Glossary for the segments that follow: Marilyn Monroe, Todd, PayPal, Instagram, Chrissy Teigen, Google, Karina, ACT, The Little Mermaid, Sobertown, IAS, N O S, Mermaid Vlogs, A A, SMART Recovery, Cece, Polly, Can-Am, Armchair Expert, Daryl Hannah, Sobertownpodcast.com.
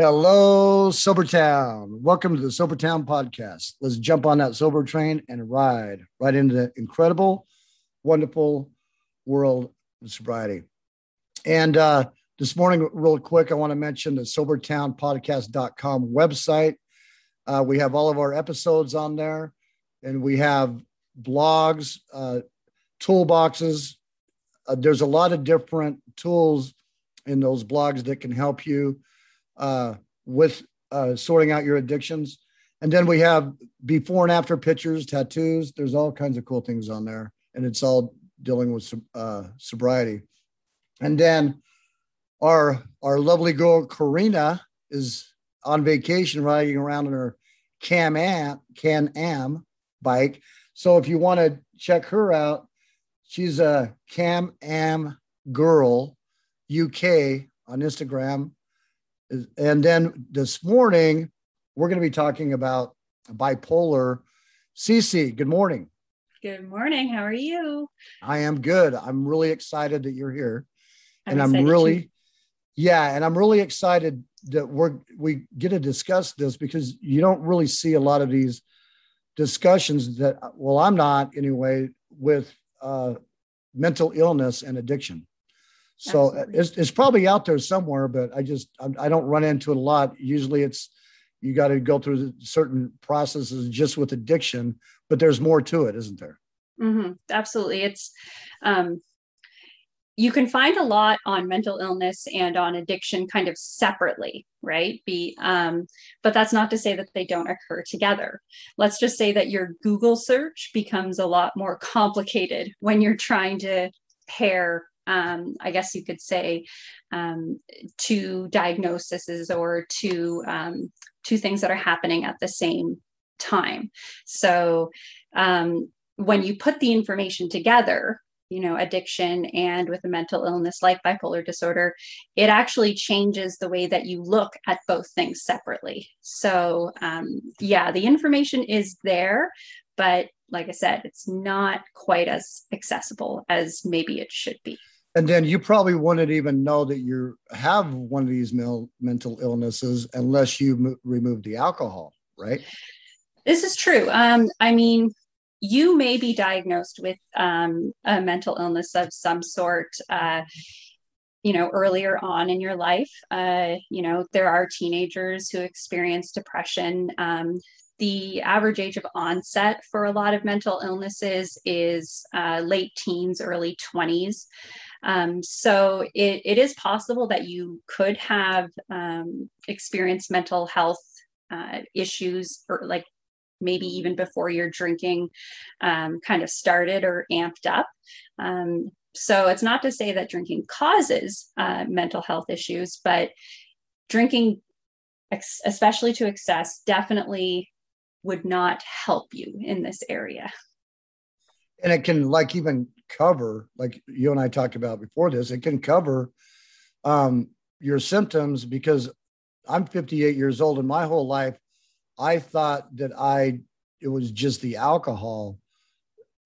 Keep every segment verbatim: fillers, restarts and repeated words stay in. Hello, Sobertown. Welcome to the Sobertown podcast. Let's jump on that sober train and ride right into the incredible, wonderful world of sobriety. And uh, this morning, real quick, I want to mention the Sobertown podcast dot com website. Uh, we have all of our episodes on there, and we have blogs, uh, toolboxes. Uh, there's a lot of different tools in those blogs that can help you Uh, with uh, sorting out your addictions. And then we have before and after pictures, tattoos. There's all kinds of cool things on there. And it's all dealing with uh, sobriety. And then our our lovely girl, Karina, is on vacation riding around in her Can-Am, Can-Am bike. So if you want to check her out, she's a Can-Am girl, U K, on Instagram. And then this morning, we're going to be talking about bipolar. Cece, good morning. Good morning. How are you? I am good. I'm really excited that you're here. I'm and I'm really, too. yeah, and I'm really excited that we're, we get to discuss this because you don't really see a lot of these discussions that, well, I'm not anyway, with uh, mental illness and addiction. So it's, it's probably out there somewhere, but I just, I don't run into it a lot. Usually it's, you got to go through certain processes just with addiction, but there's more to it, isn't there? Mm-hmm. Absolutely. It's, um, you can find a lot on mental illness and on addiction kind of separately, right? Be, um, but that's not to say that they don't occur together. Let's just say that your Google search becomes a lot more complicated when you're trying to pair Um, I guess you could say, um, two diagnoses or two, um, two things that are happening at the same time. So um, when you put the information together, you know, addiction and with a mental illness like bipolar disorder, it actually changes the way that you look at both things separately. So um, yeah, the information is there, but like I said, it's not quite as accessible as maybe it should be. And then you probably wouldn't even know that you have one of these mil- mental illnesses unless you m- remove the alcohol, right? This is true. Um, I mean, you may be diagnosed with um, a mental illness of some sort, uh, you know, earlier on in your life. Uh, you know, there are teenagers who experience depression. Um, The average age of onset for a lot of mental illnesses is uh, late teens, early twenties. Um, so it, it is possible that you could have um, experienced mental health uh, issues, or like maybe even before your drinking um, kind of started or amped up. Um, so it's not to say that drinking causes uh, mental health issues, but drinking, ex- especially to excess, definitely would not help you in this area. And it can like even cover, like you and I talked about before this, it can cover um, your symptoms, because I'm fifty-eight years old and my whole life, I thought that I, it was just the alcohol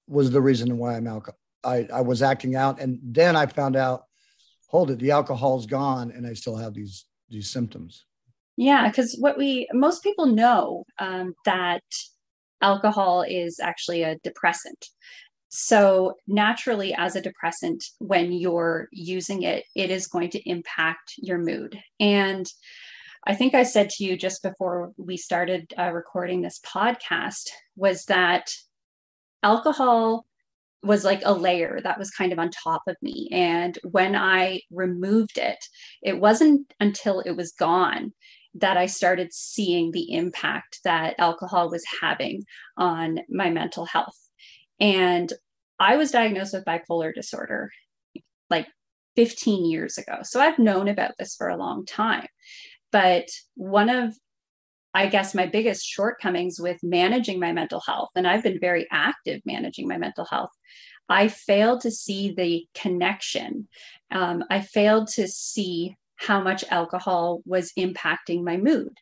was the reason why I'm alcohol. I, I was acting out. And then I found out, hold it, the alcohol's gone and I still have these, these symptoms. Yeah, because what we most people know um, that alcohol is actually a depressant. So naturally, as a depressant, when you're using it, it is going to impact your mood. And I think I said to you just before we started uh, recording this podcast was that alcohol was like a layer that was kind of on top of me. And when I removed it, it wasn't until it was gone that I started seeing the impact that alcohol was having on my mental health. And I was diagnosed with bipolar disorder like fifteen years ago. So I've known about this for a long time. But one of, I guess, my biggest shortcomings with managing my mental health, and I've been very active managing my mental health, I failed to see the connection. Um, I failed to see how much alcohol was impacting my mood,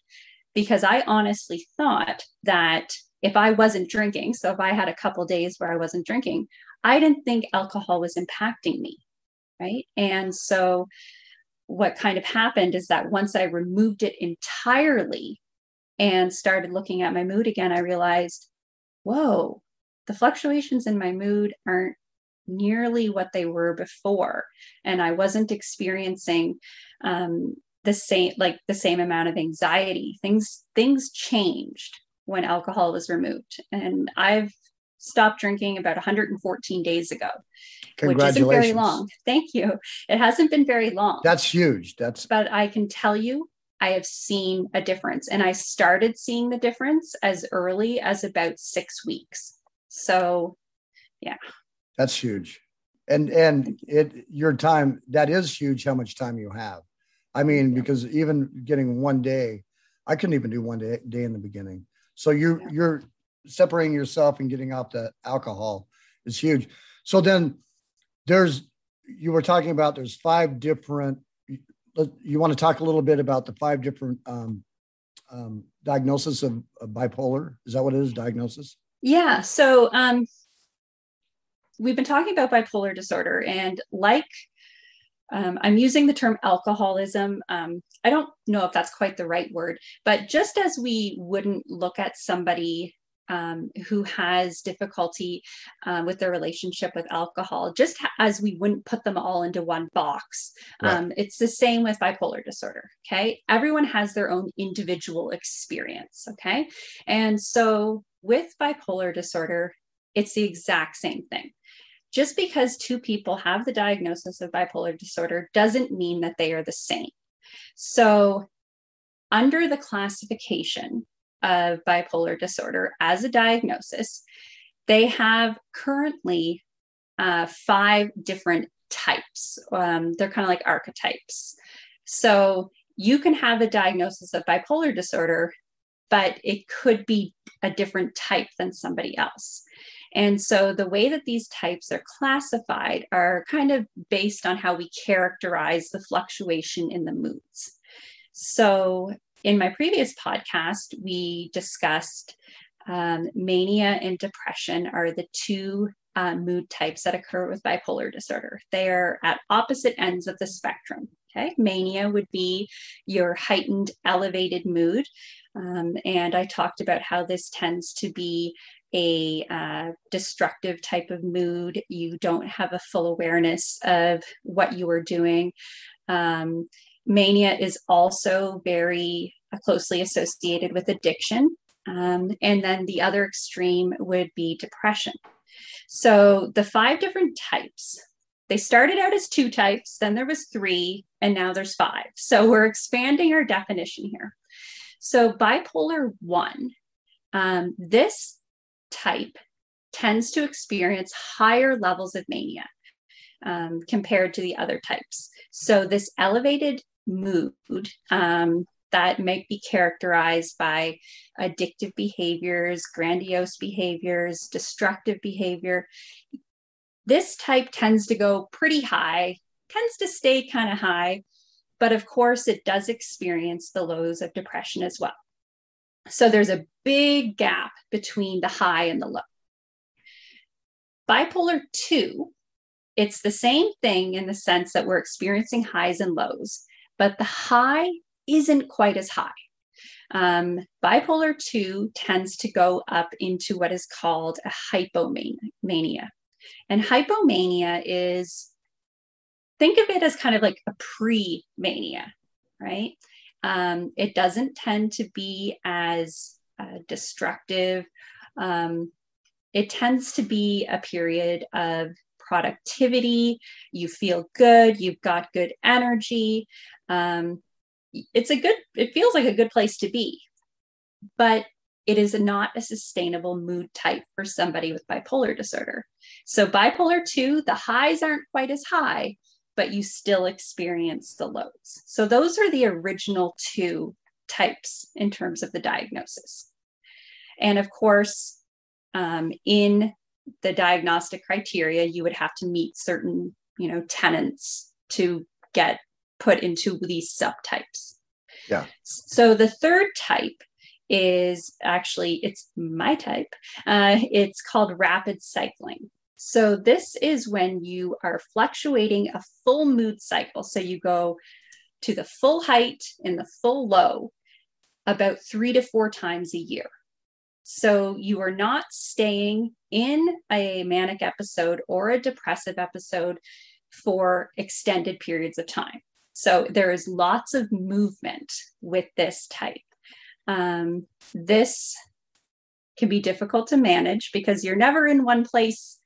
because I honestly thought that if I wasn't drinking, so if I had a couple days where I wasn't drinking, I didn't think alcohol was impacting me, right? And so what kind of happened is that once I removed it entirely and started looking at my mood again, I realized, whoa, the fluctuations in my mood aren't nearly what they were before. And I wasn't experiencing um, the same, like the same amount of anxiety. Things, things changed when alcohol was removed. And I've stopped drinking about one hundred fourteen days ago, which isn't very long. Thank you. It hasn't been very long. That's huge. That's. But I can tell you, I have seen a difference, and I started seeing the difference as early as about six weeks. So, yeah. That's huge. And, and it, your time, that is huge. How much time you have. I mean, yeah. Because even getting one day, I couldn't even do one day, day in the beginning. So you, yeah. you're separating yourself and getting off the alcohol is huge. So then there's, you were talking about, there's five different, you want to talk a little bit about the five different um, um, diagnosis of, of bipolar? Is that what it is? Diagnosis? Yeah. So um, we've been talking about bipolar disorder, and like um, I'm using the term alcoholism. Um, I don't know if that's quite the right word, but just as we wouldn't look at somebody um, who has difficulty uh, with their relationship with alcohol, just ha- as we wouldn't put them all into one box. Right. Um, it's the same with bipolar disorder. Okay. Everyone has their own individual experience. Okay. And so with bipolar disorder, it's the exact same thing. Just because two people have the diagnosis of bipolar disorder doesn't mean that they are the same. So under the classification of bipolar disorder as a diagnosis, they have currently uh, five different types. Um, they're kind of like archetypes. So you can have a diagnosis of bipolar disorder, but it could be a different type than somebody else. And so the way that these types are classified are kind of based on how we characterize the fluctuation in the moods. So in my previous podcast, we discussed um, mania and depression are the two uh, mood types that occur with bipolar disorder. They are at opposite ends of the spectrum. Okay, mania would be your heightened, elevated mood. Um, and I talked about how this tends to be a uh, destructive type of mood. You don't have a full awareness of what you are doing. Um, mania is also very closely associated with addiction. Um, and then the other extreme would be depression. So the five different types, they started out as two types, then there was three, and now there's five. So we're expanding our definition here. So bipolar one, um, this type tends to experience higher levels of mania um, compared to the other types. So this elevated mood um, that might be characterized by addictive behaviors, grandiose behaviors, destructive behavior. This type tends to go pretty high, tends to stay kind of high, but of course it does experience the lows of depression as well. So there's a big gap between the high and the low. Bipolar two, it's the same thing in the sense that we're experiencing highs and lows, but the high isn't quite as high. Um, bipolar two tends to go up into what is called a hypomania. And hypomania is, think of it as kind of like a pre-mania, right? Um, it doesn't tend to be as uh, destructive. Um, it tends to be a period of productivity. You feel good. You've got good energy. Um, it's a good, it feels like a good place to be, but it is not a sustainable mood type for somebody with bipolar disorder. So bipolar two, the highs aren't quite as high, but you still experience the lows. So those are the original two types in terms of the diagnosis. And of course, um, in the diagnostic criteria, you would have to meet certain, you know, tenets to get put into these subtypes. Yeah. So the third type is actually, it's my type. Uh, it's called rapid cycling. So this is when you are fluctuating a full mood cycle. So you go to the full height and the full low about three to four times a year. So you are not staying in a manic episode or a depressive episode for extended periods of time. So there is lots of movement with this type. Um, this can be difficult to manage because you're never in one place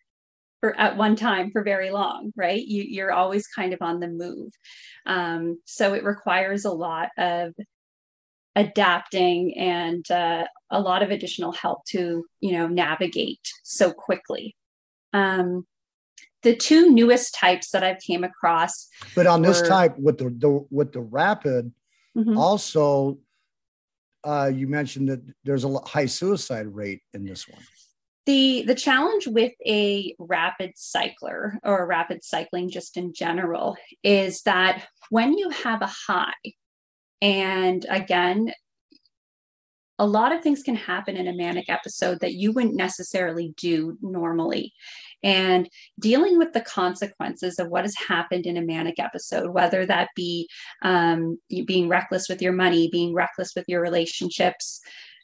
for at one time for very long, right? You, you're always kind of on the move. Um, so it requires a lot of adapting and uh, a lot of additional help to, you know, navigate so quickly. Um, the two newest types that I've came across, but on were, this type with the, the with the rapid, mm-hmm. also uh, you mentioned that there's a high suicide rate in this one. The the challenge with a rapid cycler or rapid cycling just in general is that when you have a high. And again, a lot of things can happen in a manic episode that you wouldn't necessarily do normally. And dealing with the consequences of what has happened in a manic episode, whether that be um, you being reckless with your money, being reckless with your relationships,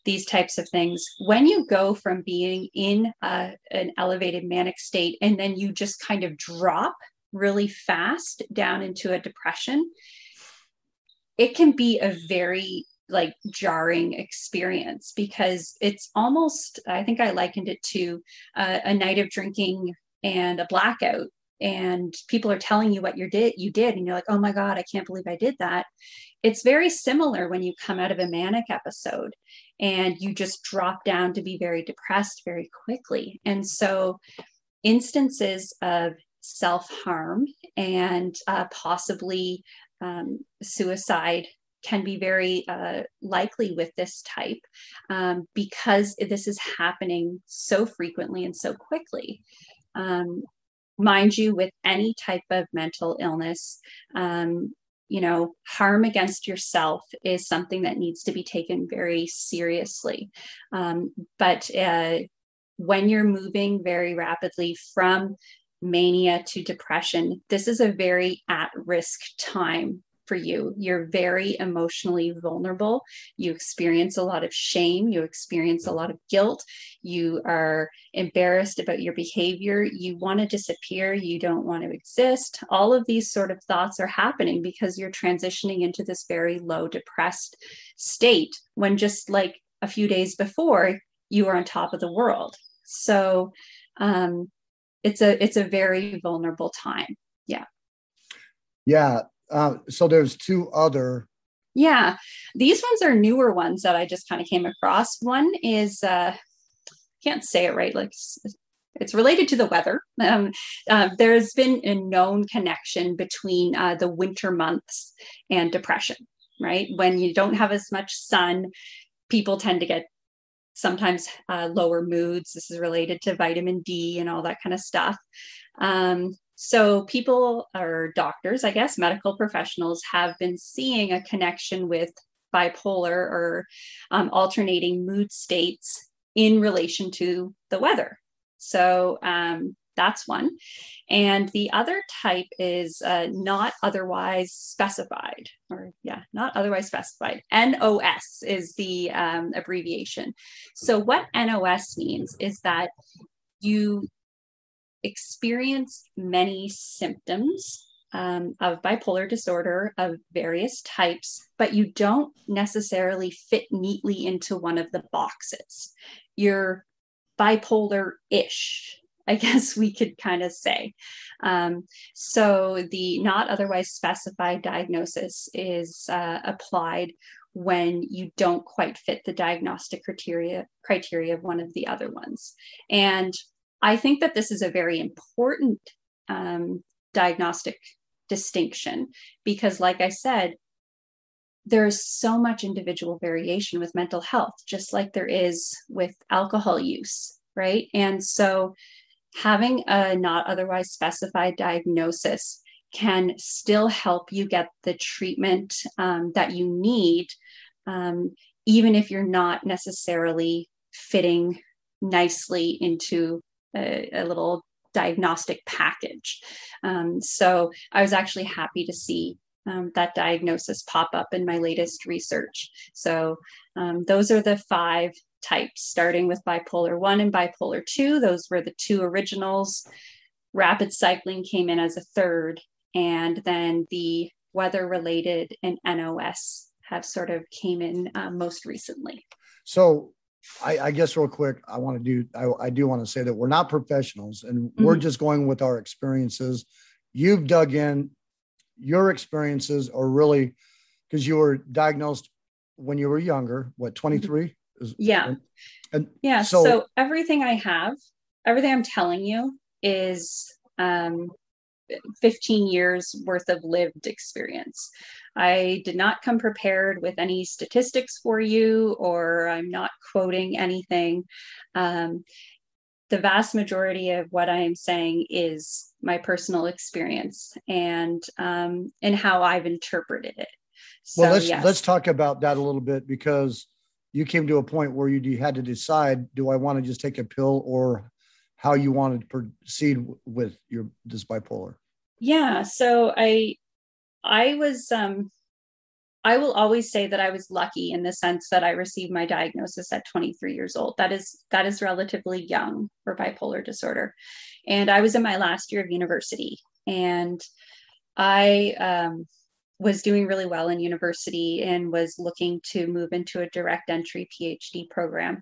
these types of things. When you go from being in a, an elevated manic state and then you just kind of drop really fast down into a depression, it can be a very like jarring experience because it's almost, I think I likened it to uh, a night of drinking and a blackout, and people are telling you what you did, you did, and you're like, oh my God, I can't believe I did that. It's very similar when you come out of a manic episode and you just drop down to be very depressed very quickly. And so instances of self-harm and uh, possibly Um, suicide can be very uh, likely with this type um, because this is happening so frequently and so quickly. Um, mind you, with any type of mental illness, um, you know, harm against yourself is something that needs to be taken very seriously. Um, but uh, when you're moving very rapidly from mania to depression, this is a very at-risk time for you. You're very emotionally vulnerable. You experience a lot of shame. You experience a lot of guilt. You are embarrassed about your behavior. You want to disappear. You don't want to exist. All of these sort of thoughts are happening because you're transitioning into this very low depressed state when just like a few days before you were on top of the world. So, um, It's a it's a very vulnerable time. Yeah. Yeah. Uh, so there's two other. Yeah. These ones are newer ones that I just kind of came across. One is, uh, can't say it right. Like it's, it's related to the weather. Um, uh, there's been a known connection between uh, the winter months and depression, right? When you don't have as much sun, people tend to get sometimes uh, lower moods. This is related to vitamin D and all that kind of stuff. Um, so people or doctors, I guess, medical professionals have been seeing a connection with bipolar or um, alternating mood states in relation to the weather. So um, that's one. And the other type is uh, not otherwise specified, or yeah, not otherwise specified. N O S is the um, abbreviation. So what N O S means is that you experience many symptoms um, of bipolar disorder of various types, but you don't necessarily fit neatly into one of the boxes. You're bipolar-ish, I guess we could kind of say. Um, so the not otherwise specified diagnosis is uh, applied when you don't quite fit the diagnostic criteria criteria of one of the other ones. And I think that this is a very important um, diagnostic distinction because, like I said, there is so much individual variation with mental health, just like there is with alcohol use, right? And so having a not otherwise specified diagnosis can still help you get the treatment um, that you need, um, even if you're not necessarily fitting nicely into a, a little diagnostic package. Um, so I was actually happy to see um, that diagnosis pop up in my latest research. So um, those are the five types, starting with bipolar one and bipolar two. Those were the two originals. Rapid cycling came in as a third, and then the weather-related and N O S have sort of came in uh, most recently. So I, I guess real quick, I want to do, I, I do want to say that we're not professionals, and mm-hmm. we're just going with our experiences. You've dug in, your experiences are really, because you were diagnosed when you were younger, what, twenty-three? Yeah. And, and yeah. So, so everything I have, everything I'm telling you is um, fifteen years worth of lived experience. I did not come prepared with any statistics for you, or I'm not quoting anything. Um, the vast majority of what I am saying is my personal experience and um, and how I've interpreted it. So, well, let's yes. let's talk about that a little bit, because you came to a point where you had to decide: do I want to just take a pill, or how you want to proceed with your this bipolar? Yeah. So I. I was, um, I will always say that I was lucky in the sense that I received my diagnosis at twenty-three years old. That is, that is relatively young for bipolar disorder. And I was in my last year of university, and I, um, was doing really well in university and was looking to move into a direct entry PhD program,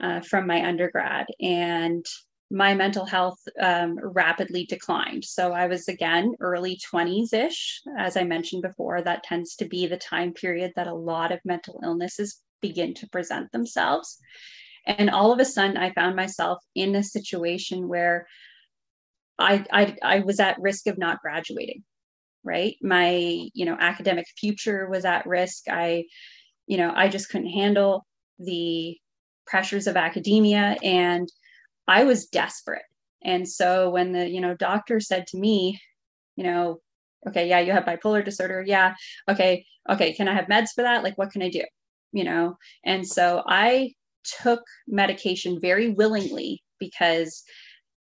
uh, from my undergrad, and my mental health um, rapidly declined. So I was, again, early twenties-ish. As I mentioned before, that tends to be the time period that a lot of mental illnesses begin to present themselves. And all of a sudden, I found myself in a situation where I, I, I was at risk of not graduating, right? My, you know, academic future was at risk. I, you know, I just couldn't handle the pressures of academia, and I was desperate. And so when the, you know, doctor said to me, you know, okay, yeah, you have bipolar disorder. Yeah. Okay. Okay. Can I have meds for that? Like, what can I do? You know? And so I took medication very willingly, because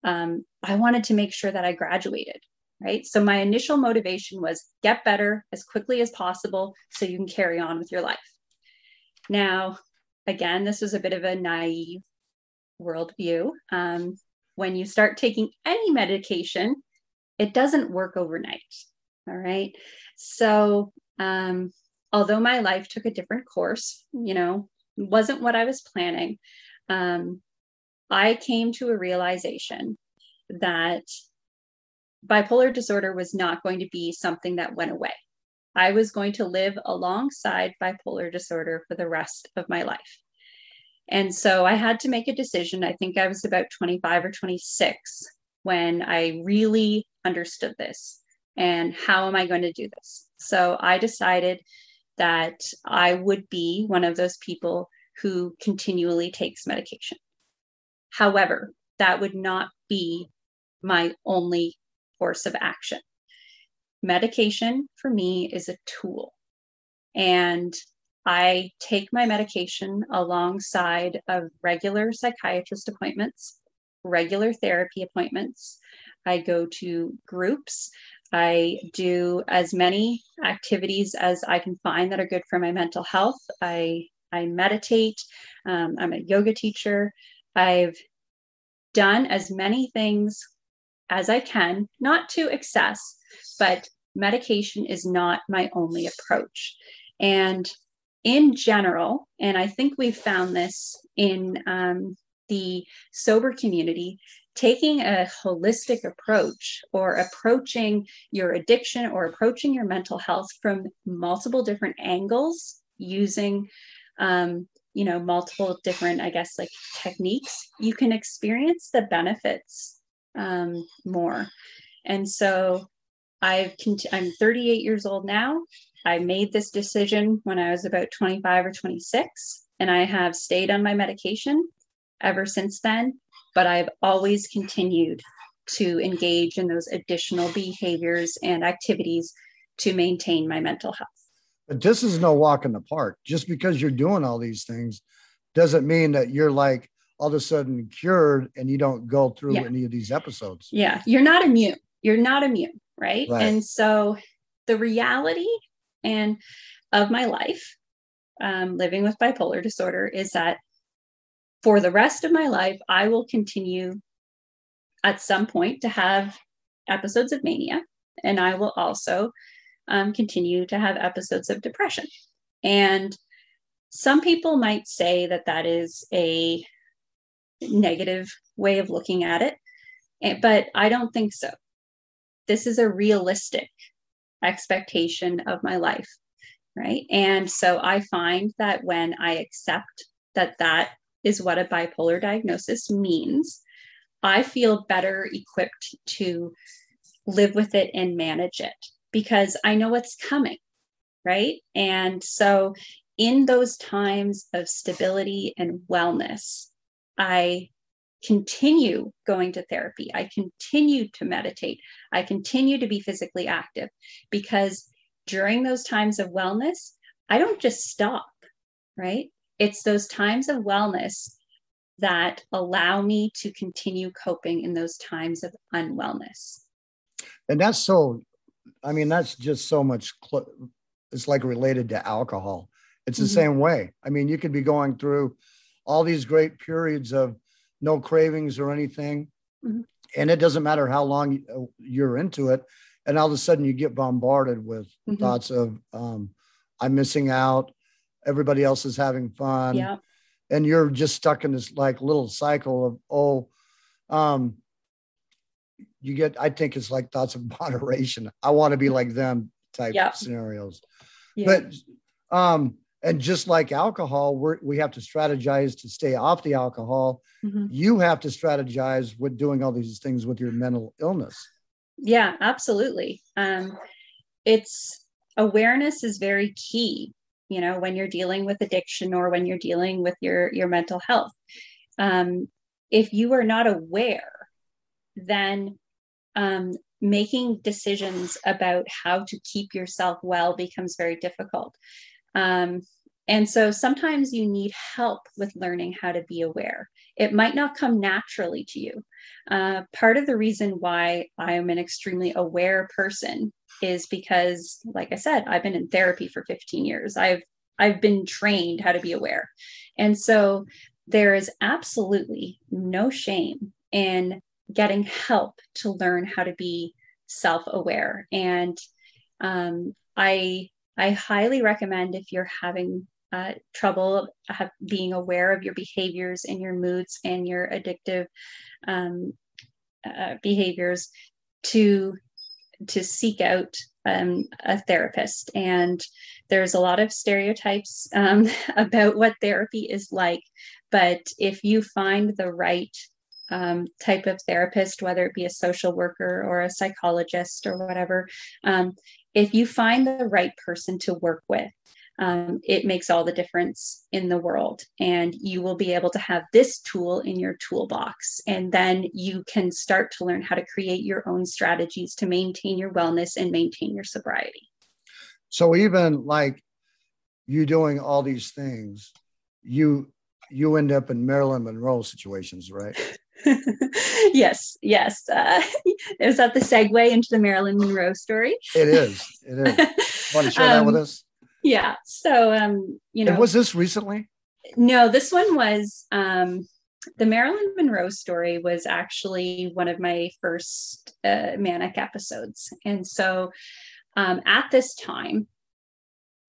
um, I wanted to make sure that I graduated. Right. So my initial motivation was get better as quickly as possible so you can carry on with your life. Now, again, this was a bit of a naive worldview. Um, when you start taking any medication, it doesn't work overnight. All right. So, um, although my life took a different course, you know, wasn't what I was planning. Um, I came to a realization that bipolar disorder was not going to be something that went away. I was going to live alongside bipolar disorder for the rest of my life. And so I had to make a decision. I think I was about twenty-five or twenty-six when I really understood this, and how am I going to do this? So I decided that I would be one of those people who continually takes medication. However, that would not be my only course of action. Medication for me is a tool, and I take my medication alongside of regular psychiatrist appointments, regular therapy appointments. I go to groups. I do as many activities as I can find that are good for my mental health. I, I meditate. Um, I'm a yoga teacher. I've done as many things as I can, not to excess, but medication is not my only approach. And in general, and I think we've found this in um, the sober community, taking a holistic approach, or approaching your addiction or approaching your mental health from multiple different angles, using, um, you know, multiple different, I guess, like techniques, you can experience the benefits um, more. And so I've cont- I'm thirty-eight years old now. I made this decision when I was about twenty-five or twenty-six, and I have stayed on my medication ever since then, but I've always continued to engage in those additional behaviors and activities to maintain my mental health. But this is no walk in the park. Just because you're doing all these things doesn't mean that you're like all of a sudden cured and you don't go through yeah. any of these episodes. Yeah. You're not immune. You're not immune. Right. right. And so the reality and of my life, um, living with bipolar disorder, is that for the rest of my life, I will continue at some point to have episodes of mania, and I will also um, continue to have episodes of depression. And some people might say that that is a negative way of looking at it, but I don't think so. This is a realistic expectation of my life, right? And so I find that when I accept that that is what a bipolar diagnosis means, I feel better equipped to live with it and manage it because I know what's coming, right? And so in those times of stability and wellness, I continue going to therapy. I continue to meditate. I continue to be physically active because during those times of wellness, I don't just stop, right? It's those times of wellness that allow me to continue coping in those times of unwellness. And that's so, I mean, that's just so much, cl- it's like related to alcohol. It's the mm-hmm. same way. I mean, you could be going through all these great periods of no cravings or anything. Mm-hmm. And it doesn't matter how long you're into it. And all of a sudden you get bombarded with mm-hmm. thoughts of, um, I'm missing out. Everybody else is having fun. Yeah. And you're just stuck in this like little cycle of, oh, um, you get, I think it's like thoughts of moderation. I want to be like them type yeah. scenarios. Yeah. But, um, and just like alcohol, we're, we have to strategize to stay off the alcohol. Mm-hmm. You have to strategize with doing all these things with your mental illness. Yeah, absolutely. Um, it's awareness is very key, you know, when you're dealing with addiction or when you're dealing with your, your mental health. Um, if you are not aware, then um, making decisions about how to keep yourself well becomes very difficult. Um, and so sometimes you need help with learning how to be aware. It might not come naturally to you. Uh, part of the reason why I am an extremely aware person is because, like I said, I've been in therapy for fifteen years. I've, I've been trained how to be aware. And so there is absolutely no shame in getting help to learn how to be self-aware. And, um, I, I highly recommend if you're having uh, trouble uh, being aware of your behaviors and your moods and your addictive um, uh, behaviors to, to seek out um, a therapist. And there's a lot of stereotypes um, about what therapy is like, but if you find the right um, type of therapist, whether it be a social worker or a psychologist or whatever, um, if you find the right person to work with, um, it makes all the difference in the world. And you will be able to have this tool in your toolbox. And then you can start to learn how to create your own strategies to maintain your wellness and maintain your sobriety. So even like you doing all these things, you you end up in Marilyn Monroe situations, right? Yes, yes. Uh, is that the segue into the Marilyn Monroe story? It is. It is. Want to share um, that with us? Yeah. So, um, you know, and was this recently? No, this one was um, the Marilyn Monroe story was actually one of my first uh, manic episodes. And so um, at this time,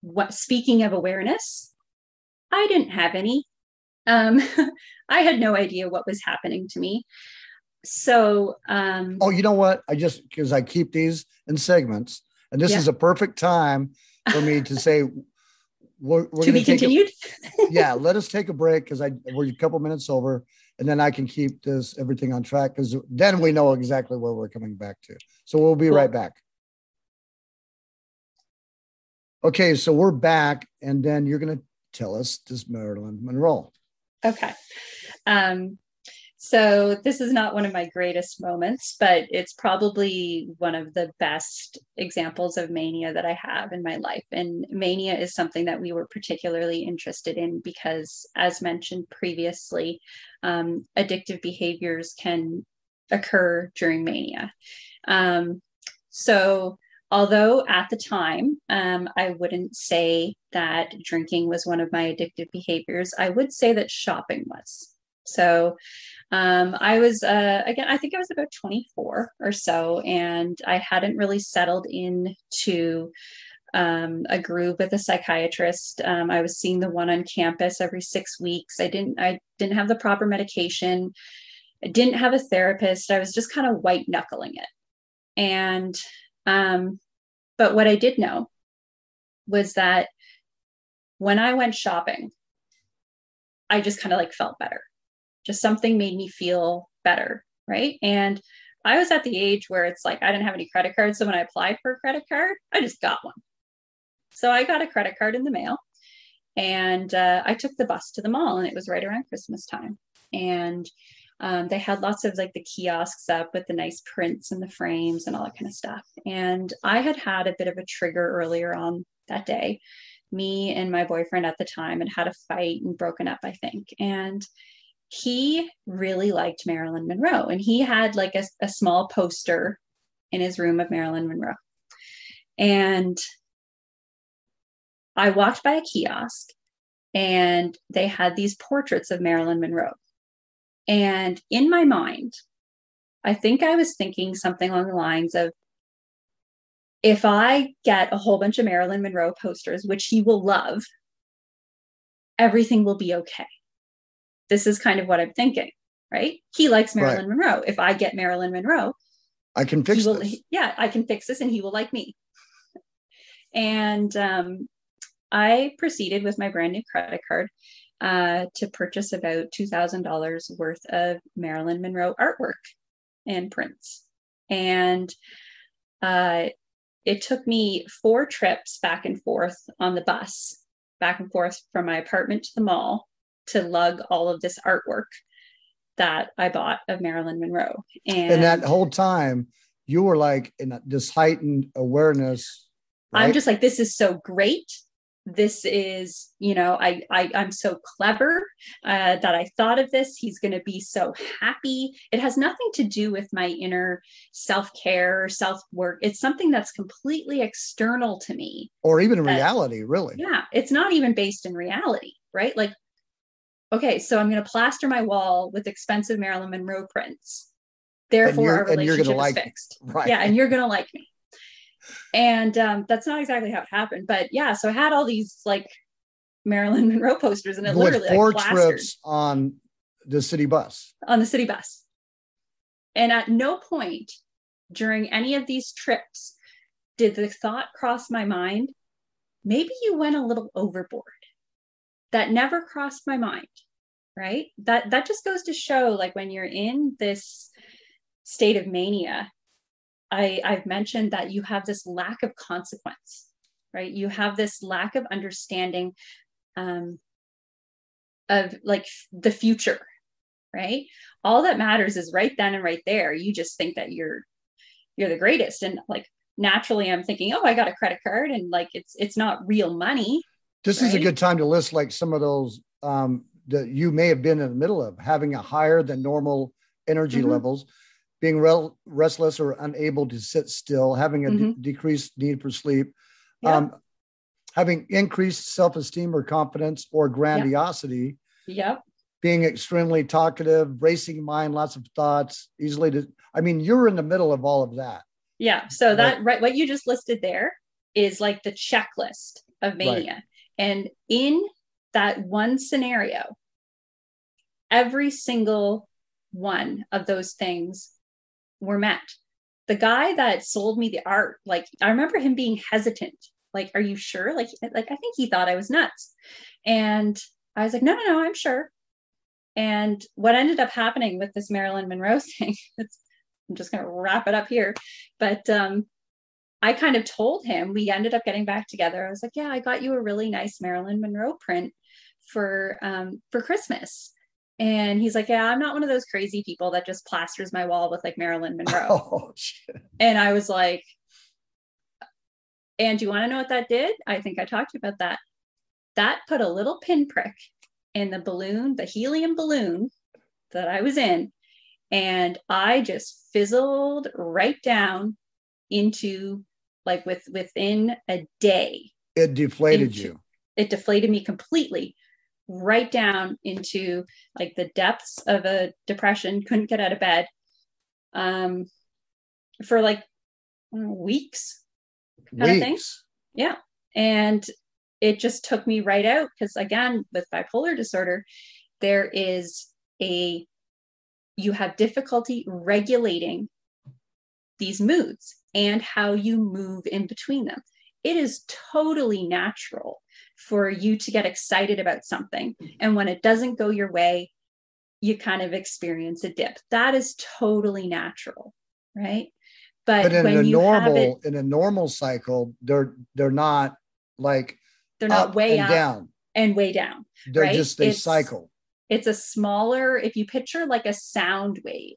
what, speaking of awareness, I didn't have any. Um, I had no idea what was happening to me. So, um, oh, you know what? I just, cause I keep these in segments and this yeah. is a perfect time for me to say, we're, we're to be continued. A, yeah. Let us take a break. Cause I, we're a couple minutes over and then I can keep this, everything on track. Cause then we know exactly where we're coming back to. So we'll be cool. right back. Okay. So we're back and then you're going to tell us this Marilyn Monroe. Okay. Um, so this is not one of my greatest moments, but it's probably one of the best examples of mania that I have in my life. And mania is something that we were particularly interested in because, as mentioned previously, um, addictive behaviors can occur during mania. Um, so Although at the time, um, I wouldn't say that drinking was one of my addictive behaviors, I would say that shopping was. So um, I was, uh, again, I think I was about twenty-four or so, and I hadn't really settled into um, a groove with a psychiatrist. Um, I was seeing the one on campus every six weeks. I didn't, I didn't have the proper medication. I didn't have a therapist. I was just kind of white knuckling it. And, um, but what I did know was that when I went shopping, I just kind of like felt better. Just something made me feel better. Right. And I was at the age where it's like, I didn't have any credit cards. So when I applied for a credit card, I just got one. So I got a credit card in the mail, and uh, I took the bus to the mall, and it was right around Christmas time. And Um, they had lots of like the kiosks up with the nice prints and the frames and all that kind of stuff. And I had had a bit of a trigger earlier on that day. Me and my boyfriend at the time had had a fight and broken up, I think. And he really liked Marilyn Monroe. And he had like a, a small poster in his room of Marilyn Monroe. And I walked by a kiosk, and they had these portraits of Marilyn Monroe. And in my mind, I think I was thinking something along the lines of, if I get a whole bunch of Marilyn Monroe posters, which he will love, everything will be okay. This is kind of what I'm thinking, right? He likes Marilyn right. Monroe. If I get Marilyn Monroe, I can fix will, this. Yeah, I can fix this, and he will like me. And um, I proceeded with my brand new credit card uh, to purchase about two thousand dollars worth of Marilyn Monroe artwork and prints. And, uh, it took me four trips back and forth on the bus, back and forth from my apartment to the mall, to lug all of this artwork that I bought of Marilyn Monroe. And, and that whole time you were like in this heightened awareness. Right? I'm just like, this is so great. This is, you know, I, I, I'm so clever uh, that I thought of this. He's going to be so happy. It has nothing to do with my inner self-care or self-work. It's something that's completely external to me. Or even that, reality, really. Yeah. It's not even based in reality, right? Like, okay, so I'm going to plaster my wall with expensive Marilyn Monroe prints. Therefore, our relationship is like fixed. Right. Yeah. And you're going to like me. And um, that's not exactly how it happened, but yeah. So I had all these like Marilyn Monroe posters, and it With literally four like, trips on the city bus. On the city bus, and at no point during any of these trips did the thought cross my mind, maybe you went a little overboard. That never crossed my mind, right? That that just goes to show, like, when you're in this state of mania. I, I've mentioned that you have this lack of consequence, right? You have this lack of understanding um, of like f- the future, right? All that matters is right then and right there. You just think that you're you're the greatest, and like naturally, I'm thinking, oh, I got a credit card, and like it's it's not real money. This right? is a good time to list like some of those um, that you may have been in the middle of, having a higher than normal energy mm-hmm. levels. Being rel- restless or unable to sit still, having a mm-hmm. de- decreased need for sleep, yeah. um, having increased self-esteem or confidence or grandiosity, yeah. yep. being extremely talkative, racing mind, lots of thoughts, easily. To, I mean, you're in the middle of all of that. Yeah. So right? that, right. What you just listed there is like the checklist of mania. Right. And in that one scenario, every single one of those things were met. The guy that sold me the art, like, I remember him being hesitant. Like, are you sure? Like, like I think he thought I was nuts. And I was like, no, no, no, I'm sure. And what ended up happening with this Marilyn Monroe thing, it's, I'm just going to wrap it up here. But um, I kind of told him, we ended up getting back together. I was like, yeah, I got you a really nice Marilyn Monroe print for um, for Christmas. And he's like, yeah, I'm not one of those crazy people that just plasters my wall with like Marilyn Monroe. Oh, shit. And I was like, and you want to know what that did? I think I talked about that. That put a little pinprick in the balloon, the helium balloon that I was in. And I just fizzled right down into like with within a day. It deflated into, you. It deflated me completely, right down into like the depths of a depression. Couldn't get out of bed um, for like weeks. Kind weeks. Of thing. Yeah. And it just took me right out. Because again, with bipolar disorder, there is a, you have difficulty regulating these moods and how you move in between them. It is totally natural for you to get excited about something. And when it doesn't go your way, you kind of experience a dip. That is totally natural, right? But, but in when a you normal, it, in a normal cycle, they're, they're not like, they're not up way and up down and way down. They're right? just, they it's, cycle. It's a smaller, if you picture like a sound wave,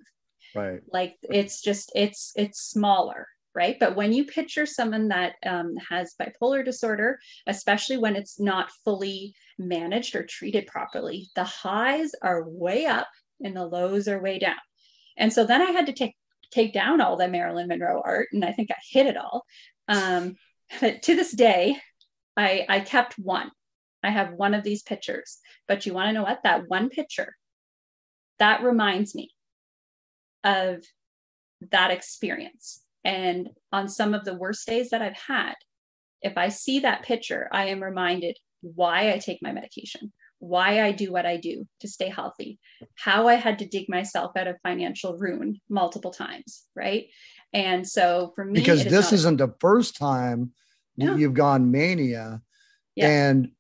right? Like it's just, it's, it's smaller, right? But when you picture someone that um, has bipolar disorder, especially when it's not fully managed or treated properly, the highs are way up and the lows are way down. And so then I had to take, take down all the Marilyn Monroe art. And I think I hid it all. Um, but to this day, I, I kept one. I have one of these pictures, but you want to know what? That one picture, that reminds me of that experience. And on some of the worst days that I've had, if I see that picture, I am reminded why I take my medication, why I do what I do to stay healthy, how I had to dig myself out of financial ruin multiple times, right? And so for me, because this is not- isn't the first time no. you've gone mania yeah. and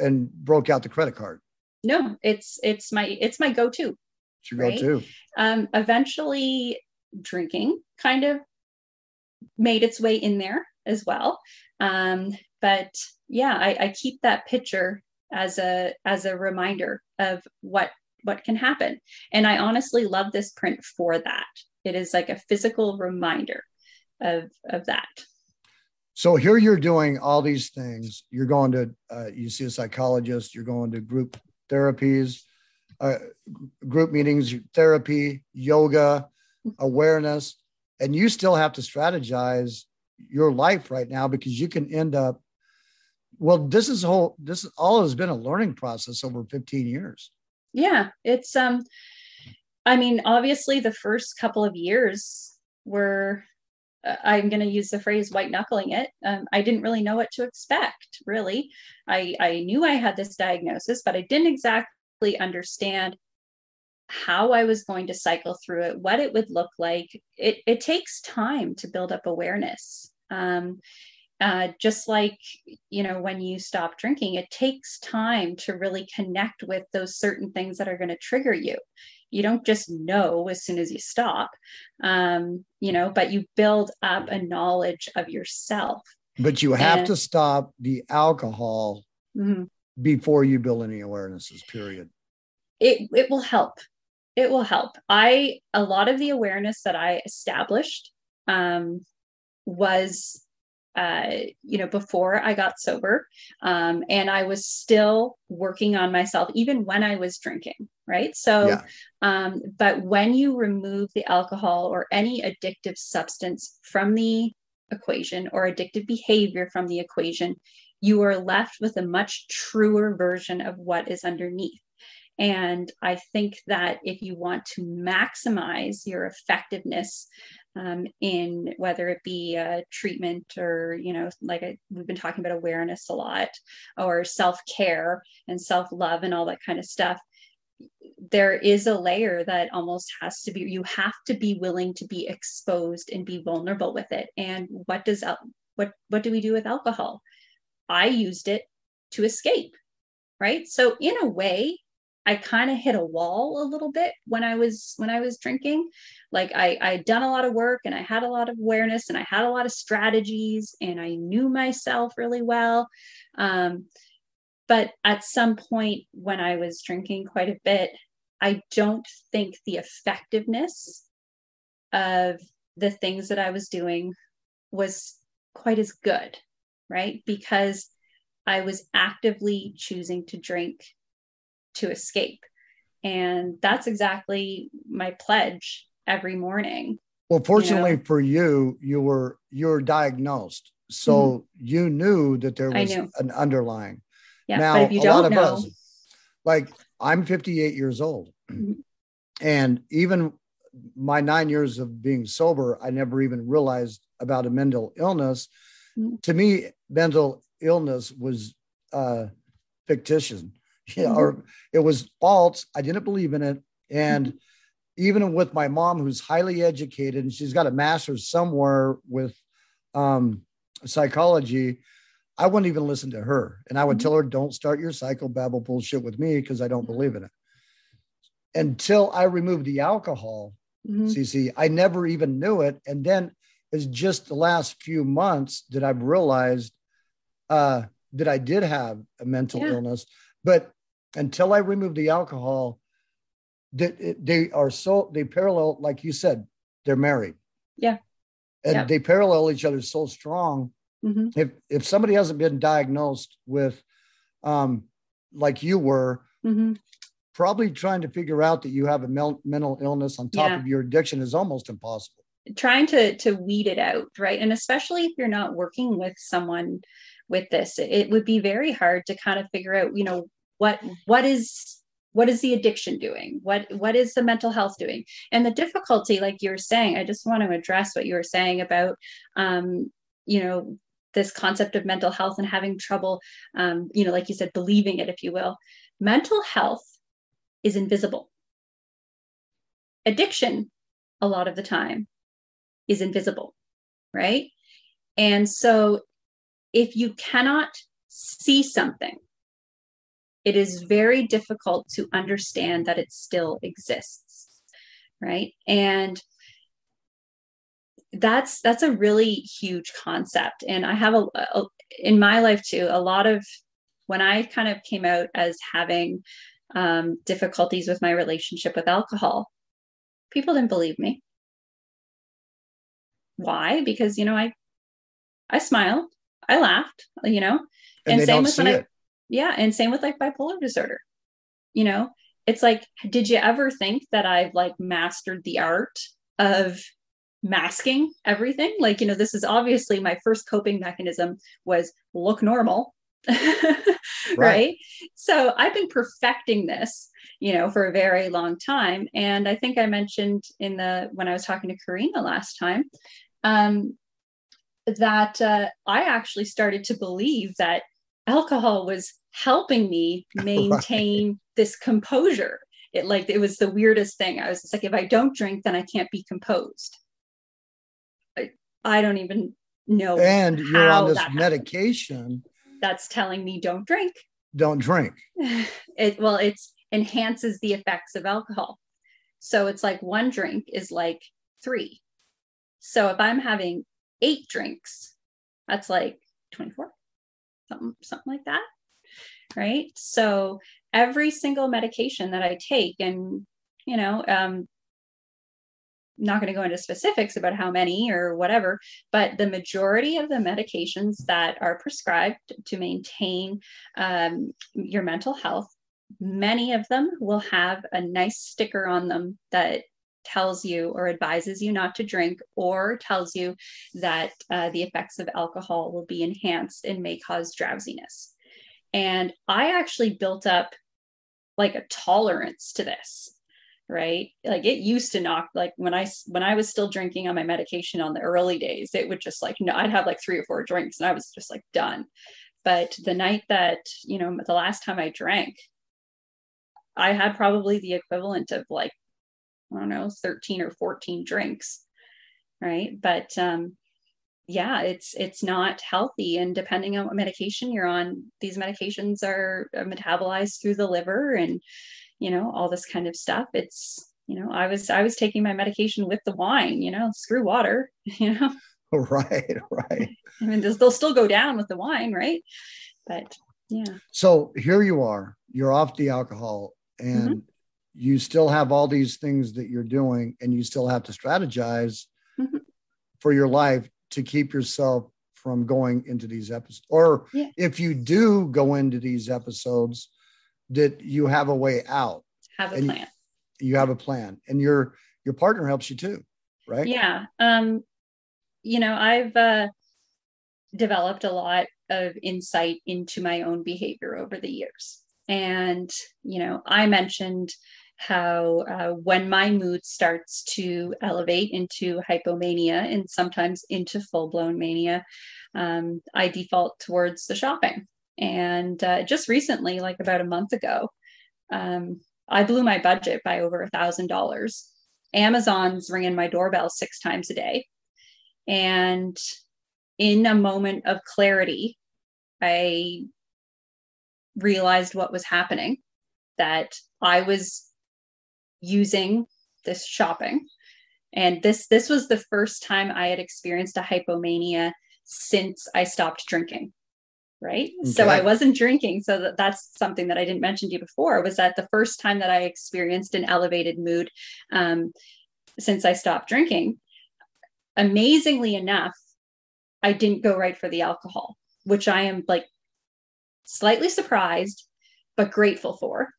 and broke out the credit card. No, it's it's my it's my go-to. It's your right? go-to. Um, eventually, drinking kind of made its way in there as well. Um, but yeah, I, I keep that picture as a as a reminder of what what can happen. And I honestly love this print for that. It is like a physical reminder of of that. So here you're doing all these things. You're going to, uh, you see a psychologist, you're going to group therapies, uh, group meetings, therapy, yoga, awareness, and you still have to strategize your life right now because you can end up, well, this is whole, this all has been a learning process over fifteen years. Yeah. It's, um, I mean, obviously the first couple of years were, I'm going to use the phrase white knuckling it. Um, I didn't really know what to expect, really. I, I knew I had this diagnosis, but I didn't exactly understand how I was going to cycle through it, what it would look like. It, it takes time to build up awareness. Um, uh, just like, you know, when you stop drinking, it takes time to really connect with those certain things that are going to trigger you. You don't just know as soon as you stop, um, you know, but you build up a knowledge of yourself. But you have and, to stop the alcohol mm-hmm. before you build any awarenesses, period. It it will help. It will help. I, a lot of the awareness that I established um, was, uh, you know, before I got sober, um, and I was still working on myself, even when I was drinking. Right. So, yeah. um, but when you remove the alcohol or any addictive substance from the equation or addictive behavior from the equation, you are left with a much truer version of what is underneath. And I think that if you want to maximize your effectiveness um, in whether it be a treatment or, you know, like I, we've been talking about awareness a lot or self-care and self-love and all that kind of stuff, there is a layer that almost has to be, you have to be willing to be exposed and be vulnerable with it. And what does, what, what do we do with alcohol? I used it to escape, right? So in a way, I kind of hit a wall a little bit when I was, when I was drinking. Like I, I'd done a lot of work and I had a lot of awareness and I had a lot of strategies and I knew myself really well. Um, But at some point when I was drinking quite a bit, I don't think the effectiveness of the things that I was doing was quite as good, right? Because I was actively choosing to drink to escape. And that's exactly my pledge every morning. Well, fortunately you know? for you, you were you were diagnosed, so mm-hmm. you knew that there was an underlying. Yeah, now, but if you a don't lot know, of us, like I'm fifty-eight years old, mm-hmm. and even my nine years of being sober, I never even realized about a mental illness. Mm-hmm. To me, mental illness was uh, fictitious, yeah, mm-hmm. or it was false. I didn't believe in it, and mm-hmm. even with my mom, who's highly educated and she's got a master's somewhere with um, psychology, I wouldn't even listen to her. And I would mm-hmm. tell her, don't start your psychobabble bullshit with me because I don't believe in it. Until I removed the alcohol, mm-hmm. Cece, I never even knew it. And then it's just the last few months that I've realized uh, that I did have a mental yeah. illness. But until I removed the alcohol, They, they are so they parallel, like you said, they're married. Yeah. And yeah. they parallel each other so strong. Mm-hmm. If if somebody hasn't been diagnosed with um like you were, mm-hmm. probably trying to figure out that you have a mel- mental illness on top yeah. of your addiction is almost impossible. Trying to to weed it out, right? And especially if you're not working with someone with this, it, it would be very hard to kind of figure out, you know, what what is What is the addiction doing? What, what is the mental health doing? And the difficulty, like you were saying, I just want to address what you were saying about, um, you know, this concept of mental health and having trouble, um, you know, like you said, believing it, if you will. Mental health is invisible. Addiction, a lot of the time, is invisible, right? And so if you cannot see something, it is very difficult to understand that it still exists, right? And that's that's a really huge concept. And I have a, a in my life too, a lot of, when I kind of came out as having um, difficulties with my relationship with alcohol, people didn't believe me. Why? Because, you know, I I smiled, I laughed, you know, and, and same with when it. I. Yeah. And same with like bipolar disorder, you know, it's like, did you ever think that I've like mastered the art of masking everything? Like, you know, this is obviously my first coping mechanism was look normal. right. right. So I've been perfecting this, you know, for a very long time. And I think I mentioned in the, when I was talking to Karina last time, um, that uh, I actually started to believe that alcohol was helping me maintain right. this composure. It like, it was the weirdest thing. I was just like, if I don't drink, then I can't be composed. I, I don't even know. And how you're on this that medication. Happened. That's telling me don't drink. Don't drink. It, well, it's enhances the effects of alcohol. So it's like one drink is like three. So if I'm having eight drinks, that's like twenty-four. Something, something like that, right? So every single medication that I take, and you know, um, not going to go into specifics about how many or whatever, but the majority of the medications that are prescribed to maintain um, your mental health, many of them will have a nice sticker on them that tells you or advises you not to drink, or tells you that uh, the effects of alcohol will be enhanced and may cause drowsiness. And I actually built up like a tolerance to this, right? Like it used to knock, like when I, when I was still drinking on my medication on the early days, it would just like, no, I'd have like three or four drinks and I was just like done. But the night that, you know, the last time I drank, I had probably the equivalent of like, I don't know, thirteen or fourteen drinks. Right. But, um, yeah, it's, it's not healthy. And depending on what medication you're on, these medications are metabolized through the liver and, you know, all this kind of stuff. It's, you know, I was, I was taking my medication with the wine, you know, screw water, you know? Right. Right. I mean, they'll still go down with the wine. Right. But yeah. So here you are, you're off the alcohol and mm-hmm. you still have all these things that you're doing, and you still have to strategize mm-hmm. for your life to keep yourself from going into these episodes. Or yeah. if you do go into these episodes, that you have a way out. Have a plan. You, you have a plan, and your your partner helps you too. right? Yeah. Um, you know, I've uh, developed a lot of insight into my own behavior over the years. And, you know, I mentioned how uh, when my mood starts to elevate into hypomania and sometimes into full-blown mania, um, I default towards the shopping. And uh, just recently, like about a month ago, um, I blew my budget by over a thousand dollars. Amazon's ringing my doorbell six times a day. And in a moment of clarity, I realized what was happening, that I was using this shopping. And this, this was the first time I had experienced a hypomania since I stopped drinking. Right. Okay. So I wasn't drinking. So that, that's something that I didn't mention to you before, was that the first time that I experienced an elevated mood um, since I stopped drinking, amazingly enough, I didn't go right for the alcohol, which I am like slightly surprised, but grateful for.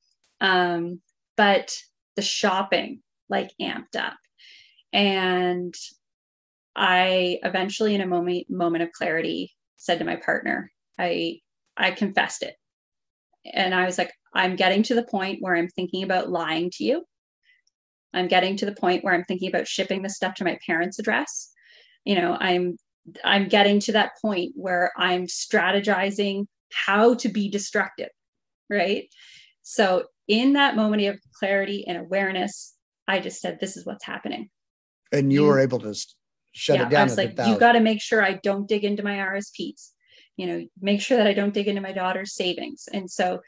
Um, but the shopping like amped up, and I eventually in a moment, moment of clarity said to my partner, I, I confessed it. And I was like, I'm getting to the point where I'm thinking about lying to you. I'm getting to the point where I'm thinking about shipping this stuff to my parents' address. You know, I'm, I'm getting to that point where I'm strategizing how to be destructive. Right. So in that moment of clarity and awareness, I just said, this is what's happening. And you, you were able to shut yeah, it down. I was like, you got to make sure I don't dig into my R S Ps. You know, make sure that I don't dig into my daughter's savings. And so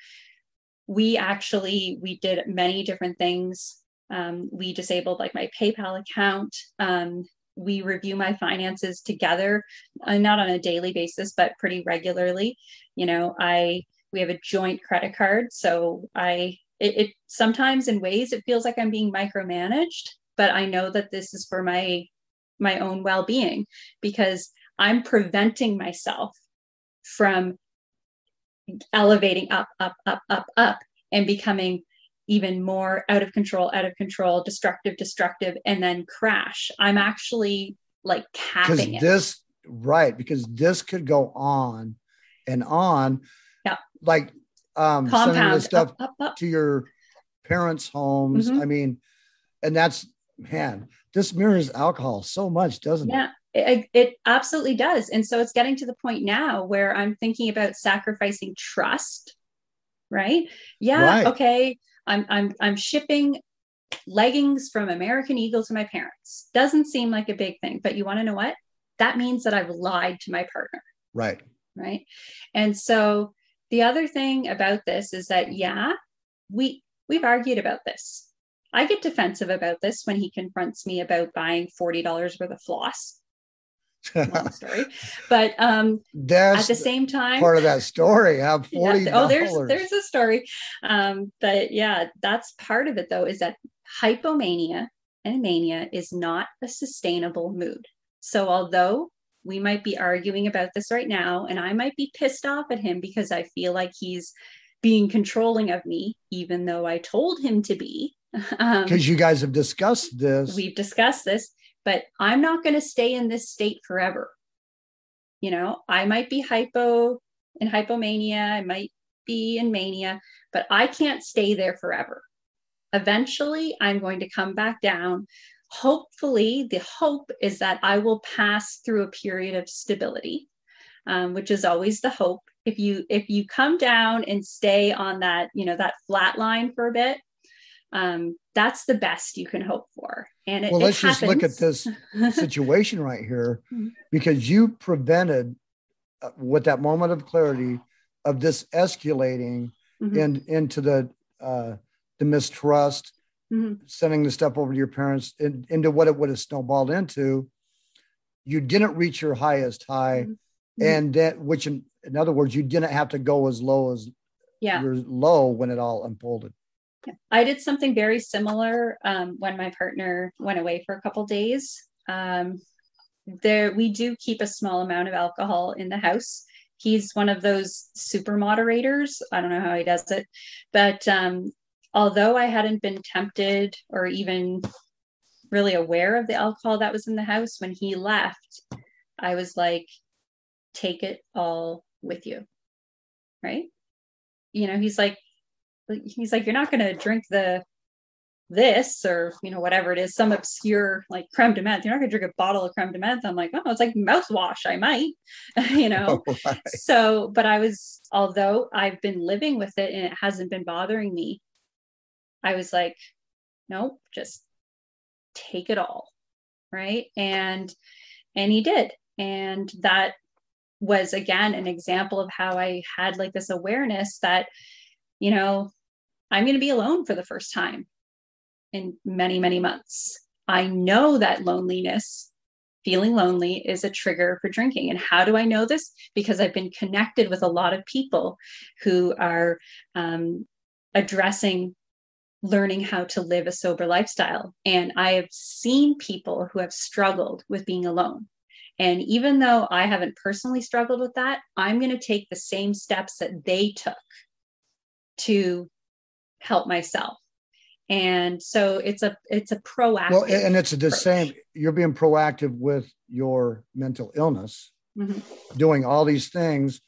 we actually, we did many different things. Um, we disabled like my PayPal account. Um, we review my finances together, uh, not on a daily basis, but pretty regularly. You know, I, we have a joint credit card. So I, it, it sometimes in ways it feels like I'm being micromanaged, but I know that this is for my, my own well-being, because I'm preventing myself from elevating up, up, up, up, up, and becoming even more out of control, out of control, destructive, destructive, and then crash. I'm actually like capping it. This, right, because this could go on and on. Yeah. Like um, sending this stuff up, up, up. to your parents' homes. Mm-hmm. I mean, and that's, man, this mirrors alcohol so much, doesn't yeah. it? Yeah. It, it absolutely does. And so it's getting to the point now where I'm thinking about sacrificing trust, right? Yeah. Right. Okay. I'm, I'm, I'm shipping leggings from American Eagle to my parents. Doesn't seem like a big thing, but you want to know what? That means that I've lied to my partner. Right. Right. And so the other thing about this is that, yeah, we, we've argued about this. I get defensive about this when he confronts me about buying forty dollars worth of floss. Long story, but um, that's at the same time part of that story. I'm forty dollars. Yeah, oh, there's there's a story, um, but yeah, that's part of it though. Is that hypomania and mania is not a sustainable mood. So although we might be arguing about this right now, and I might be pissed off at him because I feel like he's being controlling of me, even though I told him to be. Because um, you guys have discussed this. We've discussed this. But I'm not going to stay in this state forever. You know, I might be hypo in hypomania. I might be in mania, but I can't stay there forever. Eventually, I'm going to come back down. Hopefully, the hope is that I will pass through a period of stability, um, which is always the hope. If you if you come down and stay on that, you know, that flat line for a bit, um, that's the best you can hope for. And it, well, let's it just look at this situation right here, because you prevented uh, with that moment of clarity of this escalating mm-hmm. and into the, uh, the mistrust, mm-hmm. sending the stuff over to your parents and into what it would have snowballed into. You didn't reach your highest high. Mm-hmm. And that, which in, in other words, you didn't have to go as low as yeah. your low when it all unfolded. I did something very similar um, when my partner went away for a couple of days. Um, there, we do keep a small amount of alcohol in the house. He's one of those super moderators. I don't know how he does it, but um, although I hadn't been tempted or even really aware of the alcohol that was in the house. When he left, I was like, take it all with you, right? You know, he's like, he's like, you're not going to drink the, this, or, you know, whatever it is, some obscure like creme de menthe. You're not going to drink a bottle of creme de menthe. I'm like, oh, it's like mouthwash. I might, you know? Oh, right. So, but I was, although I've been living with it and it hasn't been bothering me, I was like, nope, just take it all. Right. And, and he did. And that was, again, an example of how I had like this awareness that, you know, I'm going to be alone for the first time in many, many months. I know that loneliness, feeling lonely, is a trigger for drinking. And how do I know this? Because I've been connected with a lot of people who are um, addressing learning how to live a sober lifestyle. And I have seen people who have struggled with being alone. And even though I haven't personally struggled with that, I'm going to take the same steps that they took to help myself. And so it's a, it's a proactive. Well, and it's the approach. Same, you're being proactive with your mental illness, mm-hmm. doing all these things.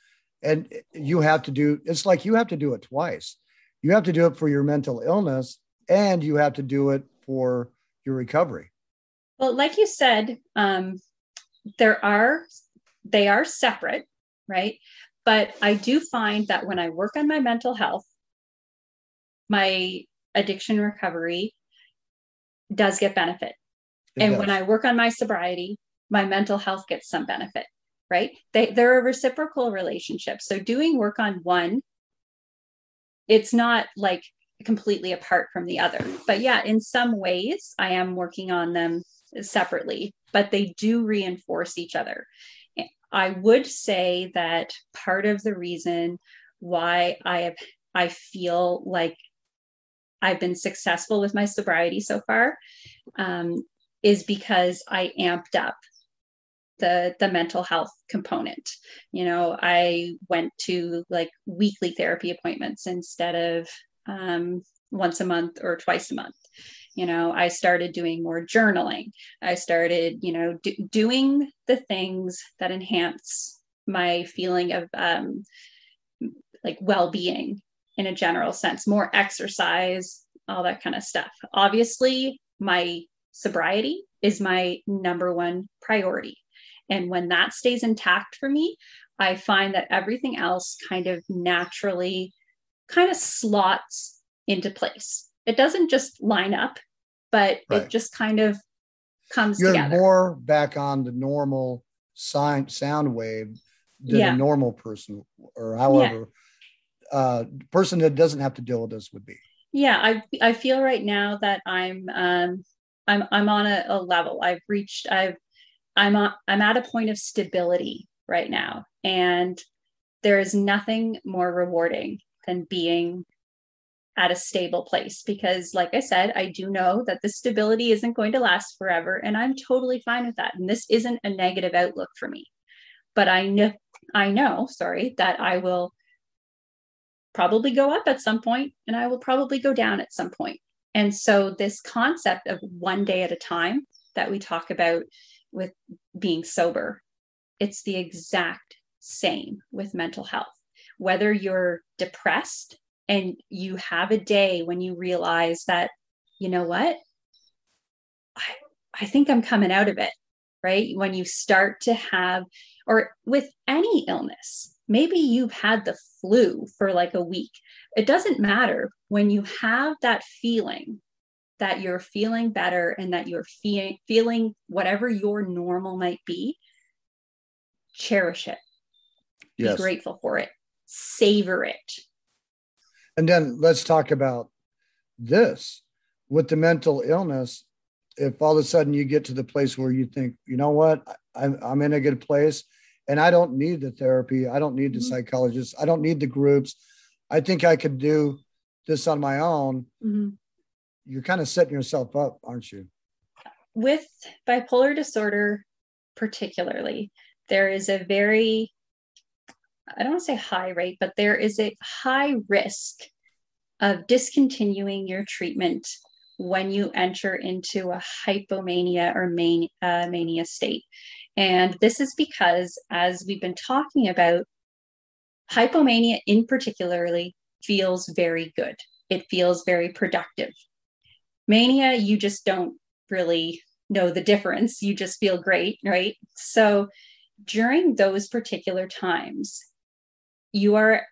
And you have to do, it's like, you have to do it twice. You have to do it for your mental illness, and you have to do it for your recovery. Well, like you said, um, there are, they are separate, right? But I do find that when I work on my mental health, my addiction recovery does get benefit. It and does. When I work on my sobriety, my mental health gets some benefit, right? They, they're a reciprocal relationship. So doing work on one, it's not like completely apart from the other, but yeah, in some ways I am working on them separately, but they do reinforce each other. I would say that part of the reason why I have, I feel like I've been successful with my sobriety so far, um, is because I amped up the, the mental health component. You know, I went to like weekly therapy appointments instead of um, once a month or twice a month. You know, I started doing more journaling. I started, you know, do, doing the things that enhance my feeling of um, like well-being in a general sense, more exercise, all that kind of stuff. Obviously, my sobriety is my number one priority. And when that stays intact for me, I find that everything else kind of naturally kind of slots into place. It doesn't just line up, but right. It just kind of comes You're together. You're more back on the normal sound, sound wave than yeah. a normal person, or however... Yeah. Uh, person that doesn't have to deal with this would be. Yeah, I I feel right now that I'm um I'm I'm on a, a level. I've reached I've I'm on, I'm at a point of stability right now, and there is nothing more rewarding than being at a stable place, because like I said, I do know that this stability isn't going to last forever, and I'm totally fine with that. And this isn't a negative outlook for me, but I know I know sorry that I will probably go up at some point, and I will probably go down at some point. And so this concept of one day at a time that we talk about with being sober, it's the exact same with mental health. Whether you're depressed and you have a day when you realize that, you know what, I, I think I'm coming out of it, right? When you start to have, or with any illness, maybe you've had the flu for like a week. It doesn't matter. When you have that feeling that you're feeling better and that you're fe- feeling whatever your normal might be, cherish it. Yes. Be grateful for it. Savor it. And then let's talk about this. With the mental illness, if all of a sudden you get to the place where you think, you know what, I'm, I'm in a good place, and I don't need the therapy. I don't need the mm-hmm. psychologist. I don't need the groups. I think I could do this on my own. Mm-hmm. You're kind of setting yourself up, aren't you? With bipolar disorder, particularly, there is a very, I don't want to say high rate, but there is a high risk of discontinuing your treatment when you enter into a hypomania or man, uh, mania state. And this is because, as we've been talking about, hypomania in particularly feels very good. It feels very productive. Mania, you just don't really know the difference. You just feel great, right? So during those particular times, you are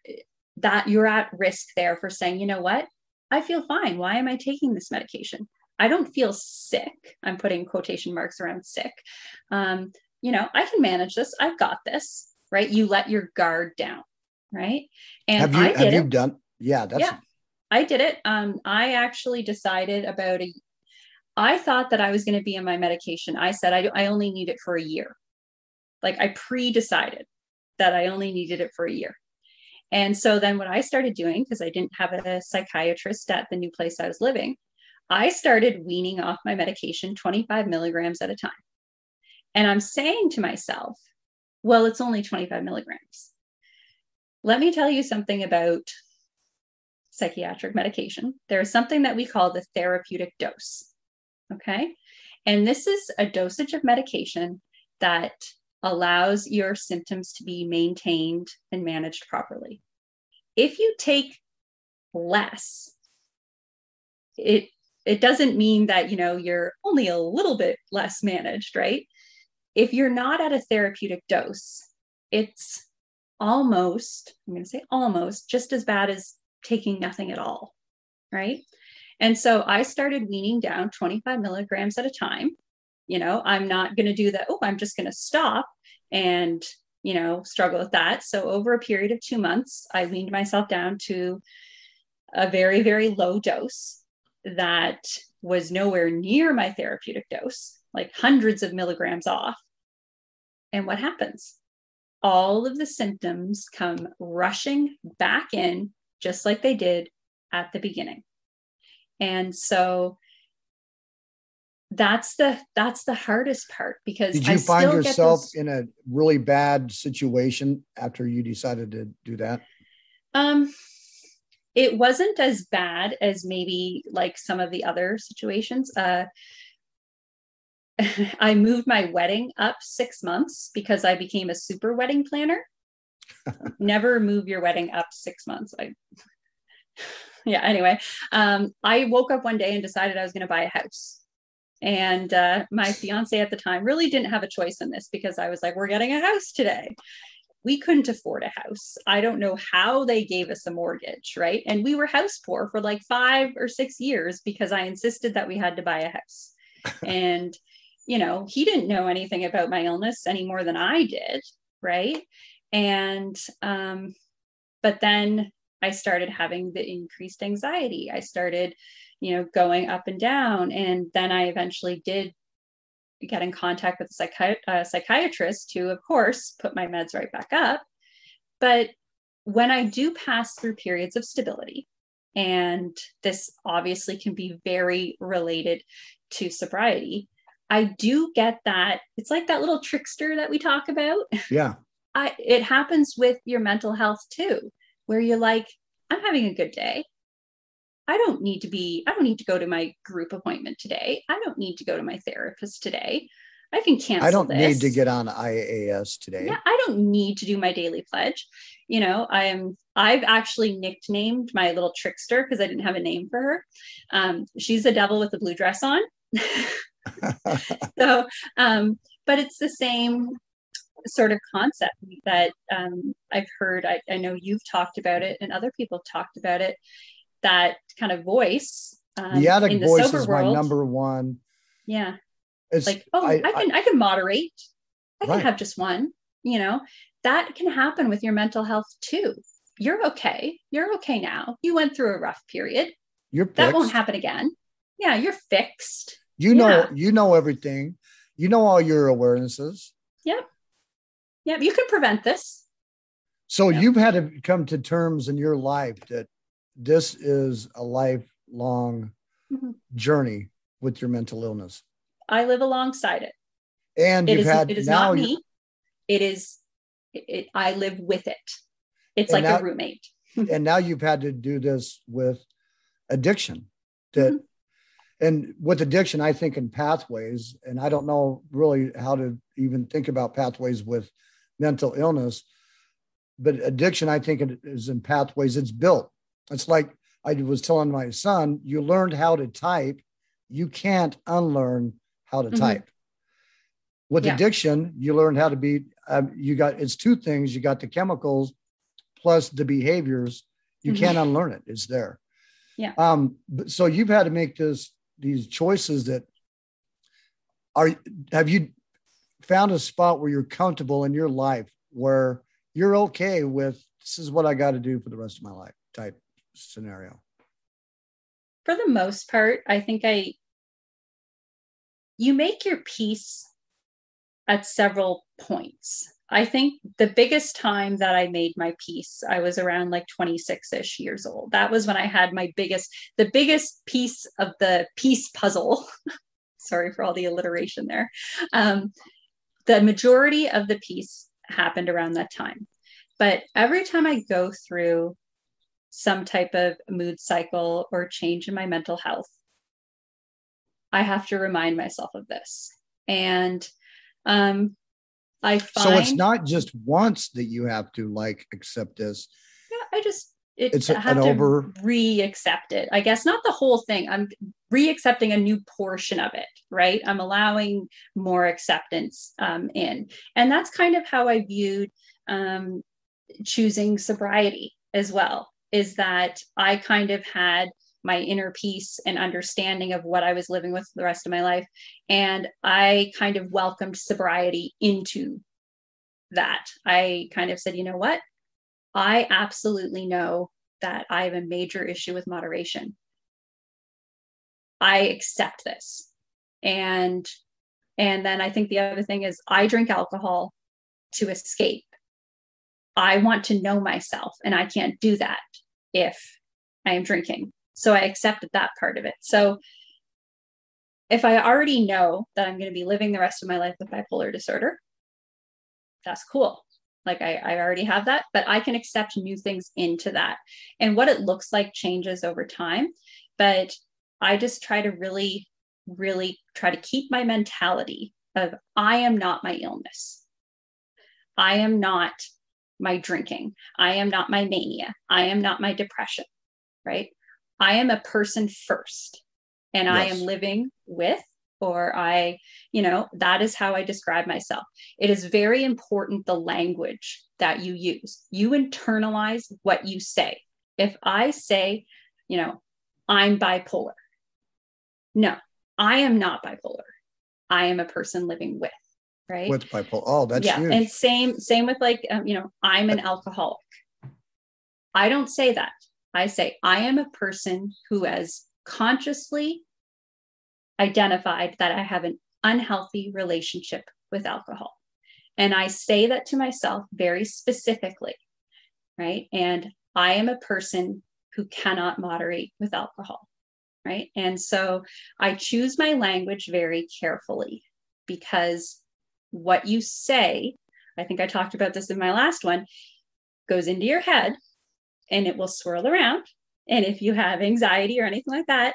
that you're at risk there for saying, you know what? I feel fine. Why am I taking this medication? I don't feel sick. I'm putting quotation marks around sick. Um, you know, I can manage this. I've got this, right? You let your guard down, right? And have you, I did have it. You done? Yeah, that's. Yeah, I did it. Um, I actually decided about a. I thought that I was going to be on my medication. I said I I only need it for a year. Like I pre-decided that I only needed it for a year. And so then what I started doing, because I didn't have a psychiatrist at the new place I was living, I started weaning off my medication twenty-five milligrams at a time. And I'm saying to myself, well, it's only twenty-five milligrams. Let me tell you something about psychiatric medication. There is something that we call the therapeutic dose. Okay. And this is a dosage of medication that allows your symptoms to be maintained and managed properly. If you take less, it it doesn't mean that, you know, you're only a little bit less managed, right? If you're not at a therapeutic dose, it's almost, I'm going to say almost, just as bad as taking nothing at all, right? And so I started weaning down twenty-five milligrams at a time. You know, I'm not going to do that. Oh, I'm just going to stop and, you know, struggle with that. So over a period of two months, I weaned myself down to a very, very low dose that was nowhere near my therapeutic dose, like hundreds of milligrams off. And what happens? All of the symptoms come rushing back in, just like they did at the beginning. And so That's the that's the hardest part, because did you I find still yourself those... in a really bad situation after you decided to do that? Um, it wasn't as bad as maybe like some of the other situations. Uh, I moved my wedding up six months because I became a super wedding planner. Never move your wedding up six months. I yeah. Anyway, um, I woke up one day and decided I was going to buy a house. And uh, my fiance at the time really didn't have a choice in this, because I was like, we're getting a house today. We couldn't afford a house. I don't know how they gave us a mortgage, right? And we were house poor for like five or six years because I insisted that we had to buy a house. And, you know, he didn't know anything about my illness any more than I did, right? And, um, but then I started having the increased anxiety. I started, you know, going up and down. And then I eventually did get in contact with a psychi- uh, psychiatrist to, of course, put my meds right back up. But when I do pass through periods of stability, and this obviously can be very related to sobriety, I do get that. It's like that little trickster that we talk about. Yeah. I, it happens with your mental health too, where you're like, I'm having a good day. I don't need to be, I don't need to go to my group appointment today. I don't need to go to my therapist today. I can cancel I don't this. Need to get on I A S today. Yeah, I don't need to do my daily pledge. You know, I am, I've actually nicknamed my little trickster, because I didn't have a name for her. Um, she's the devil with the blue dress on. so, um, but it's the same sort of concept that um, I've heard. I, I know you've talked about it, and other people have talked about it. That kind of voice. Um, the addict in the voice sober is world, my number one. Yeah. It's like, oh, I, I can, I, I can moderate. I right. can have just one, you know, that can happen with your mental health too. You're okay. You're okay now. You went through a rough period. You're fixed. That won't happen again. Yeah. You're fixed. You know, yeah. you know, everything, you know, all your awarenesses. Yep. Yep. You can prevent this. So yep. you've had to come to terms in your life that this is a lifelong mm-hmm. journey with your mental illness. I live alongside it. And it you've is, had it is now not me. It is it, I live with it. It's like now, a roommate. And now you've had to do this with addiction that mm-hmm. And with addiction, I think in pathways, and I don't know really how to even think about pathways with mental illness, but addiction, I think it is in pathways. It's built. It's like I was telling my son, you learned how to type. You can't unlearn how to mm-hmm. type. With yeah. addiction, you learn how to be, um, you got, it's two things. You got the chemicals plus the behaviors. You mm-hmm. can't unlearn it. It's there. Yeah. Um, but, so you've had to make this, these choices that are, have you found a spot where you're comfortable in your life where you're okay with, this is what I got to do for the rest of my life type scenario? For the most part, I think I, you make your peace at several points. I think the biggest time that I made my peace, I was around like twenty-six-ish years old. That was when I had my biggest, the biggest piece of the peace puzzle. Sorry for all the alliteration there. Um, the majority of the peace happened around that time. But every time I go through some type of mood cycle or change in my mental health, I have to remind myself of this. And um, I find... So it's not just once that you have to like accept this. Yeah, I just, it, it's I have to over... re-accept it. I guess not the whole thing. I'm re-accepting a new portion of it, right? I'm allowing more acceptance um, in. And that's kind of how I viewed um, choosing sobriety as well, is that I kind of had my inner peace and understanding of what I was living with the rest of my life. And I kind of welcomed sobriety into that. I kind of said, you know what? I absolutely know that I have a major issue with moderation. I accept this. And, and then I think the other thing is I drink alcohol to escape. I want to know myself, and I can't do that if I am drinking. So I accepted that part of it. So if I already know that I'm going to be living the rest of my life with bipolar disorder, that's cool. Like I, I already have that, but I can accept new things into that. And what it looks like changes over time. But I just try to really, really try to keep my mentality of I am not my illness. I am not my drinking. I am not my mania. I am not my depression, right? I am a person first, and yes. I am living with, or I, you know, that is how I describe myself. It is very important, the language that you use. You internalize what you say. If I say, you know, I'm bipolar. No, I am not bipolar. I am a person living with, right? With bipolar. Oh, that's yeah. huge. And same, same with like, um, you know, I'm an alcoholic. I don't say that. I say, I am a person who has consciously identified that I have an unhealthy relationship with alcohol. And I say that to myself very specifically, right? And I am a person who cannot moderate with alcohol, right? And so I choose my language very carefully, because what you say, I think I talked about this in my last one, goes into your head. And it will swirl around. And if you have anxiety or anything like that,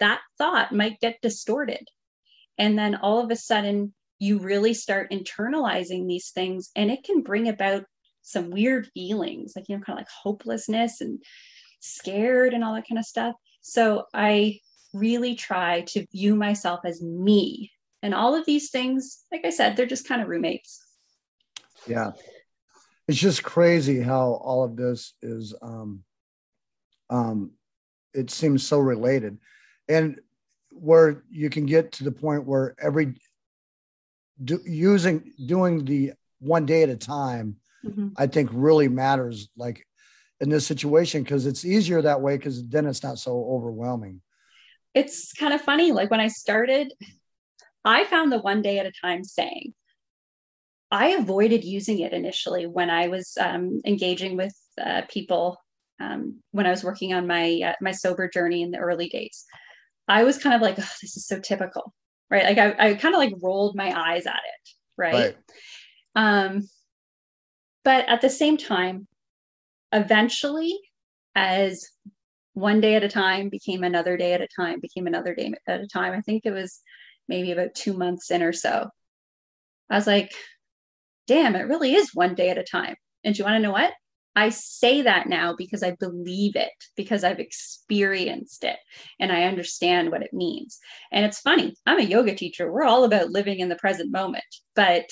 that thought might get distorted. And then all of a sudden, you really start internalizing these things. And it can bring about some weird feelings, like, you know, kind of like hopelessness and scared and all that kind of stuff. So I really try to view myself as me. And all of these things, like I said, they're just kind of roommates. Yeah. It's just crazy how all of this is, um, um, it seems so related, and where you can get to the point where every do, using, doing the one day at a time, mm-hmm. I think really matters, like in this situation, because it's easier that way, because then it's not so overwhelming. It's kind of funny. Like when I started, I found the one day at a time saying. I avoided using it initially when I was um, engaging with uh, people um, when I was working on my uh, my sober journey in the early days. I was kind of like, oh, this is so typical, right? Like I, I kind of like rolled my eyes at it, right? right. Um, but at the same time, eventually, as one day at a time became another day at a time, became another day at a time. I think it was maybe about two months in or so. I was like, damn, it really is one day at a time. And you want to know what? I say that now because I believe it, because I've experienced it and I understand what it means. And it's funny, I'm a yoga teacher. We're all about living in the present moment, but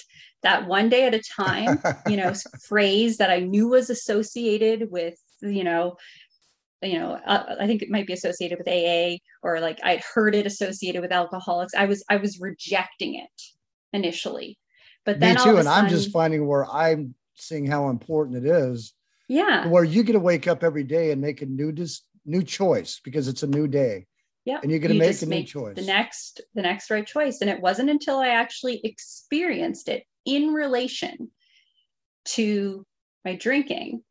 that one day at a time, you know, phrase that I knew was associated with, you know, you know, uh, I think it might be associated with A A, or like I'd heard it associated with alcoholics. I was, I was rejecting it initially, but then Me too, all of a sudden, and I'm just finding where I'm seeing how important it is. Yeah. Where you get to wake up every day and make a new, dis- new choice because it's a new day. Yeah. And you're going to you make a make new choice. The next, the next right choice. And it wasn't until I actually experienced it in relation to my drinking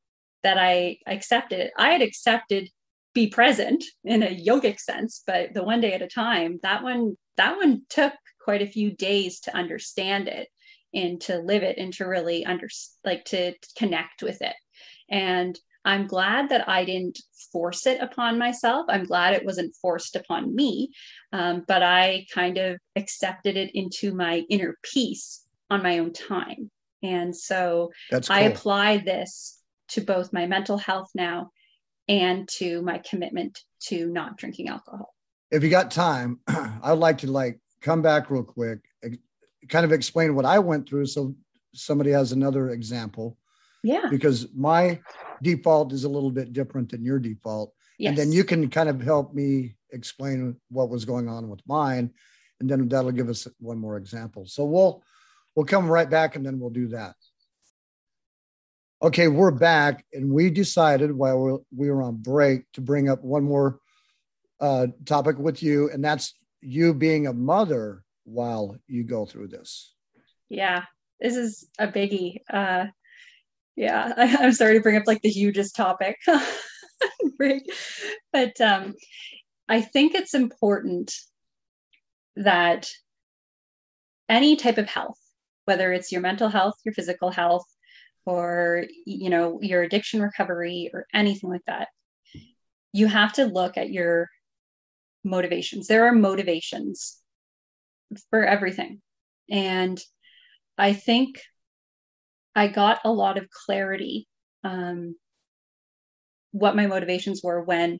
that I accepted it. I had accepted be present in a yogic sense, but the one day at a time, that one, that one took quite a few days to understand it and to live it and to really under, like to connect with it. And I'm glad that I didn't force it upon myself. I'm glad it wasn't forced upon me, um, but I kind of accepted it into my inner peace on my own time. And so That's cool. I apply this to both my mental health now and to my commitment to not drinking alcohol. If you got time, I'd like to like come back real quick, kind of explain what I went through. So somebody has another example. Yeah. Because my default is a little bit different than your default. Yes. And then you can kind of help me explain what was going on with mine. And then that'll give us one more example. So we'll, we'll come right back and then we'll do that. Okay, we're back, and we decided while we were on break to bring up one more uh, topic with you, and that's you being a mother while you go through this. Yeah, this is a biggie. Uh, yeah, I, I'm sorry to bring up like the hugest topic, but um, I think it's important that any type of health, whether it's your mental health, your physical health, or, you know, your addiction recovery or anything like that, you have to look at your motivations. There are motivations for everything. And I think I got a lot of clarity, um, what my motivations were when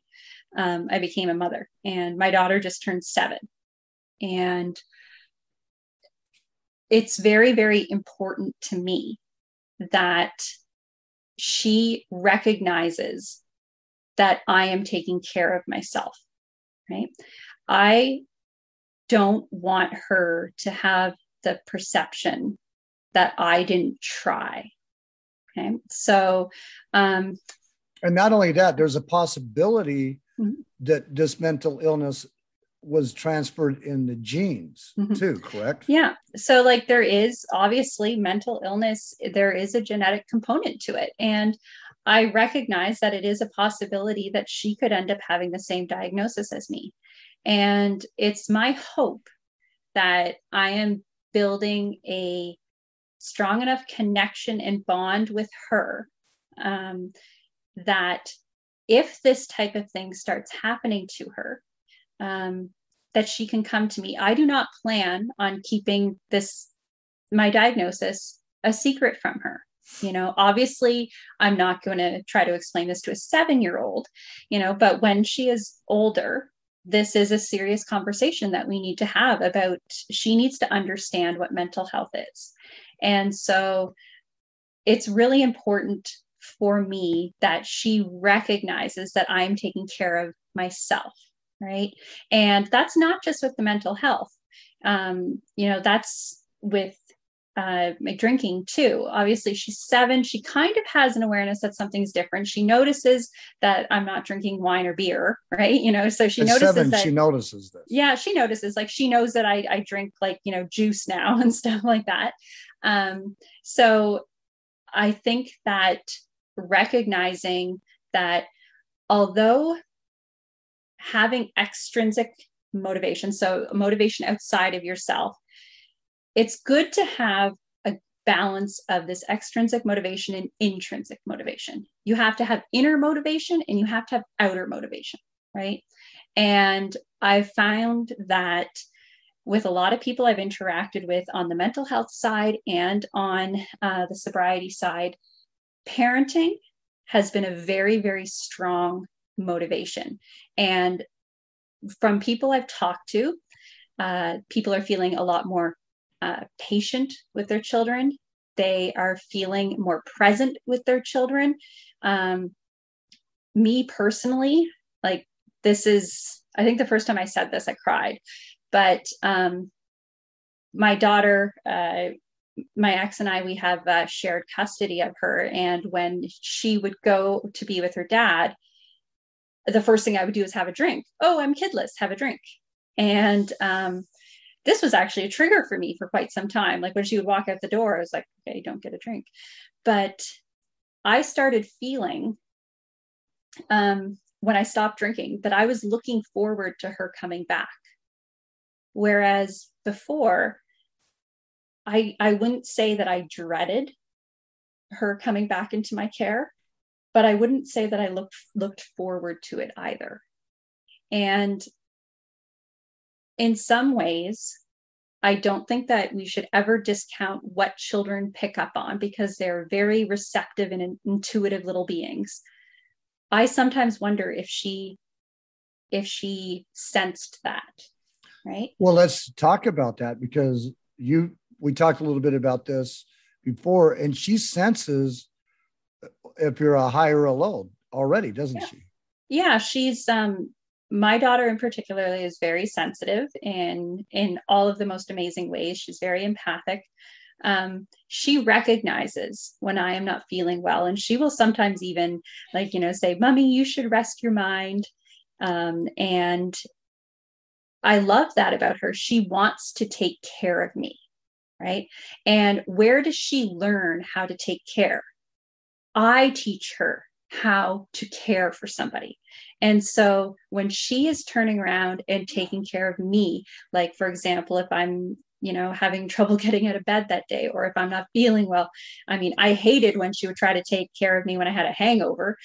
um, I became a mother, and my daughter just turned seven. And it's very, very important to me that she recognizes that I am taking care of myself, right? I don't want her to have the perception that I didn't try, okay? So, um, and not only that, there's a possibility mm-hmm. that this mental illness was transferred in the genes mm-hmm. too, correct? Yeah. So like there is obviously mental illness, there is a genetic component to it. And I recognize that it is a possibility that she could end up having the same diagnosis as me. And it's my hope that I am building a strong enough connection and bond with her, um, that if this type of thing starts happening to her, um, that she can come to me. I do not plan on keeping this, my diagnosis, a secret from her. You know, obviously I'm not going to try to explain this to a seven-year-old, you know, but when she is older, this is a serious conversation that we need to have about, she needs to understand what mental health is. And so it's really important for me that she recognizes that I'm taking care of myself. Right. And that's not just with the mental health. Um, you know, that's with uh, my drinking too. Obviously she's seven. She kind of has an awareness that something's different. She notices that I'm not drinking wine or beer. Right. You know, so she At notices seven, that she notices this. Yeah. She notices, like, she knows that I, I drink like, you know, juice now and stuff like that. Um, so I think that recognizing that although having extrinsic motivation, so motivation outside of yourself, it's good to have a balance of this extrinsic motivation and intrinsic motivation. You have to have inner motivation and you have to have outer motivation, right? And I found that with a lot of people I've interacted with on the mental health side and on uh, the sobriety side, parenting has been a very, very strong motivation. And from people I've talked to, uh, people are feeling a lot more uh, patient with their children. They are feeling more present with their children. Um, me personally, like this is, I think the first time I said this, I cried. But um, my daughter, uh, my ex and I, we have uh, shared custody of her. And when she would go to be with her dad, the first thing I would do is have a drink. Oh, I'm kidless, have a drink. And um, this was actually a trigger for me for quite some time. Like when she would walk out the door, I was like, okay, don't get a drink. But I started feeling um, when I stopped drinking that I was looking forward to her coming back. Whereas before, I, I wouldn't say that I dreaded her coming back into my care, but I wouldn't say that I looked, looked forward to it either. And in some ways, I don't think that we should ever discount what children pick up on, because they're very receptive and intuitive little beings. I sometimes wonder if she, if she sensed that, right? Well, let's talk about that, because you, we talked a little bit about this before, and she senses if you're a high or a low already, doesn't yeah. she? Yeah, she's, um, my daughter in particular is very sensitive in, in all of the most amazing ways. She's very empathic. Um, she recognizes when I am not feeling well, and she will sometimes even like, you know, say, Mommy, you should rest your mind. Um, and I love that about her. She wants to take care of me, right? And where does she learn how to take care? I teach her how to care for somebody. And so when she is turning around and taking care of me, like, for example, if I'm, you know, having trouble getting out of bed that day, or if I'm not feeling well, I mean, I hated when she would try to take care of me when I had a hangover,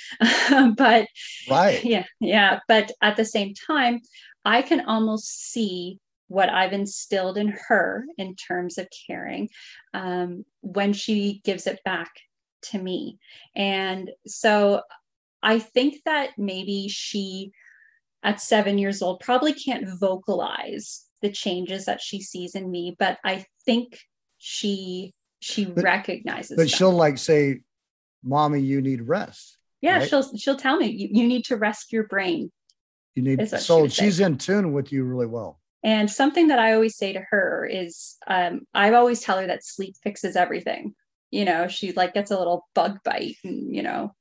but right. yeah, yeah. But at the same time, I can almost see what I've instilled in her in terms of caring um, when she gives it back to me. And so I think that maybe she at seven years old probably can't vocalize the changes that she sees in me, but I think she, she but, recognizes But them. She'll like say, Mommy, you need rest. Yeah. Right? She'll, she'll tell me you, you need to rest your brain. You need, so she she's say. in tune with you really well. And something that I always say to her is, um, I always tell her that sleep fixes everything. You know, she like gets a little bug bite and, you know,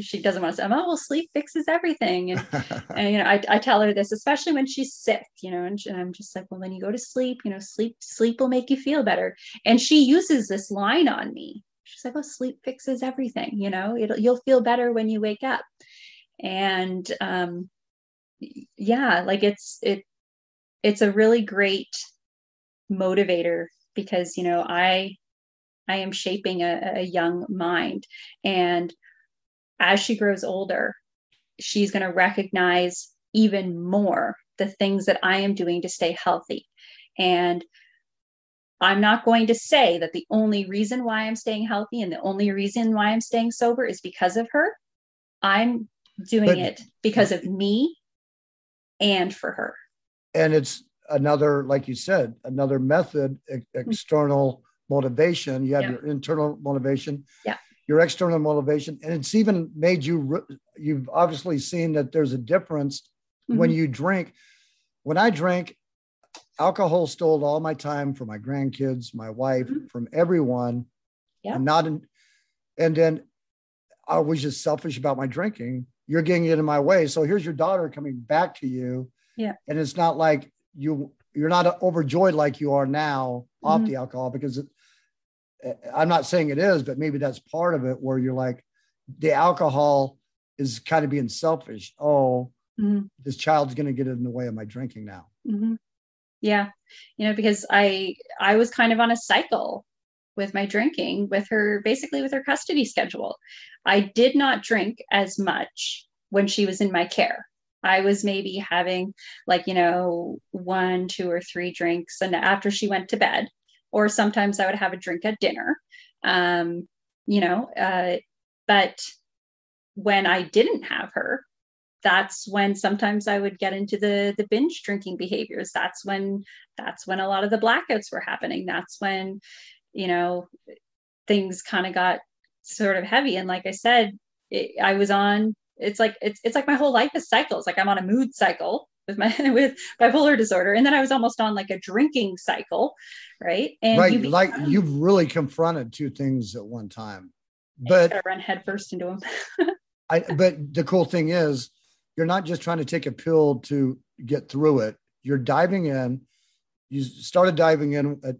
she doesn't want to say, oh, well, sleep fixes everything. And, and you know, I, I tell her this, especially when she's sick, you know, and, and I'm just like, well, when you go to sleep, you know, sleep, sleep will make you feel better. And she uses this line on me. She's like, oh, sleep fixes everything. You know, it'll, you'll feel better when you wake up. And um, yeah, like it's, it, it's a really great motivator, because, you know, I, I am shaping a, a young mind. And as she grows older, she's going to recognize even more the things that I am doing to stay healthy. And I'm not going to say that the only reason why I'm staying healthy and the only reason why I'm staying sober is because of her. I'm doing but, it because of me and for her. And it's another, like you said, another method, ex- external mm-hmm. motivation. You have yeah. your internal motivation, yeah. your external motivation. And it's even made you, re- you've obviously seen that there's a difference mm-hmm. when you drink. When I drank, alcohol stole all my time from my grandkids, my wife, mm-hmm. from everyone. Yeah. And, not in, and then I was just selfish about my drinking. You're getting in my way. So here's your daughter coming back to you. Yeah. And it's not like you, you're not overjoyed like you are now off mm-hmm. the alcohol, because it, I'm not saying it is, but maybe that's part of it where you're like, the alcohol is kind of being selfish. Oh, mm-hmm. this child's going to get in the way of my drinking now. Mm-hmm. Yeah. You know, because I, I was kind of on a cycle with my drinking, with her, basically with her custody schedule. I did not drink as much when she was in my care. I was maybe having like, you know, one, two or three drinks and after she went to bed, or sometimes I would have a drink at dinner, um, you know, uh, but when I didn't have her, that's when sometimes I would get into the the binge drinking behaviors. That's when, that's when a lot of the blackouts were happening. That's when, you know, things kind of got sort of heavy. And like I said, it, I was on, it's like, it's, it's like my whole life is cycles. Like I'm on a mood cycle with my, with bipolar disorder. And then I was almost on like a drinking cycle. Right. And right, you become, like you've really confronted two things at one time, but I run headfirst into them. I, but the cool thing is, you're not just trying to take a pill to get through it. You're diving in. You started diving in at,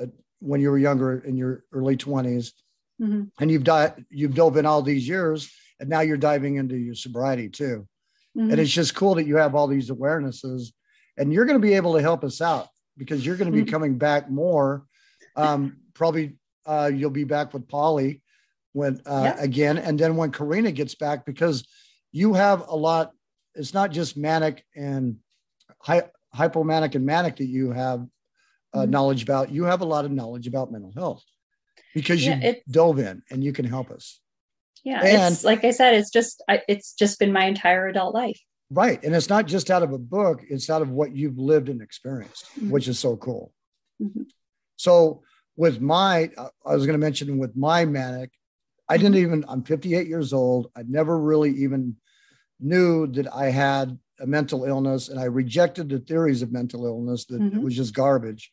at, when you were younger, in your early twenties, mm-hmm. and you've di- you've dove in all these years, and now you're diving into your sobriety too. Mm-hmm. And it's just cool that you have all these awarenesses, and you're going to be able to help us out because you're going to be mm-hmm. coming back more. Um, probably uh, you'll be back with Polly when uh, yep. again, and then when Karina gets back, because you have a lot. It's not just manic and hy- hypomanic and manic that you have uh, mm-hmm. knowledge about. You have a lot of knowledge about mental health because yeah, you it, dove in and you can help us. Yeah. And it's, like I said, it's just, I, it's just been my entire adult life. Right. And it's not just out of a book. It's out of what you've lived and experienced, mm-hmm. which is so cool. Mm-hmm. So with my, I was going to mention with my manic, I didn't even, I'm fifty-eight years old. I never really even knew that I had a mental illness, and I rejected the theories of mental illness that mm-hmm. it was just garbage.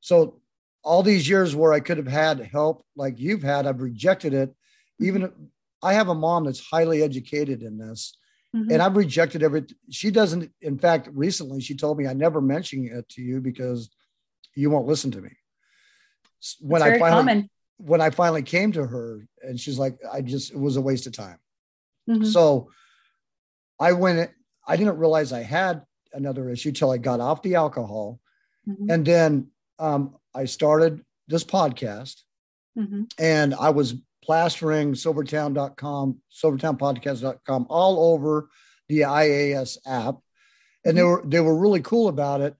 So all these years where I could have had help like you've had, I've rejected it. Even I have a mom that's highly educated in this mm-hmm. and I've rejected every, she doesn't. In fact, recently she told me, I never mentioned it to you because you won't listen to me. When that's I finally, common. When I finally came to her and she's like, I just, it was a waste of time. Mm-hmm. So I went, I didn't realize I had another issue till I got off the alcohol. Mm-hmm. And then um, I started this podcast mm-hmm. and I was plastering Sobertown dot com, Sobertown podcast dot com, all over the I A S app. And mm-hmm. they were, they were really cool about it.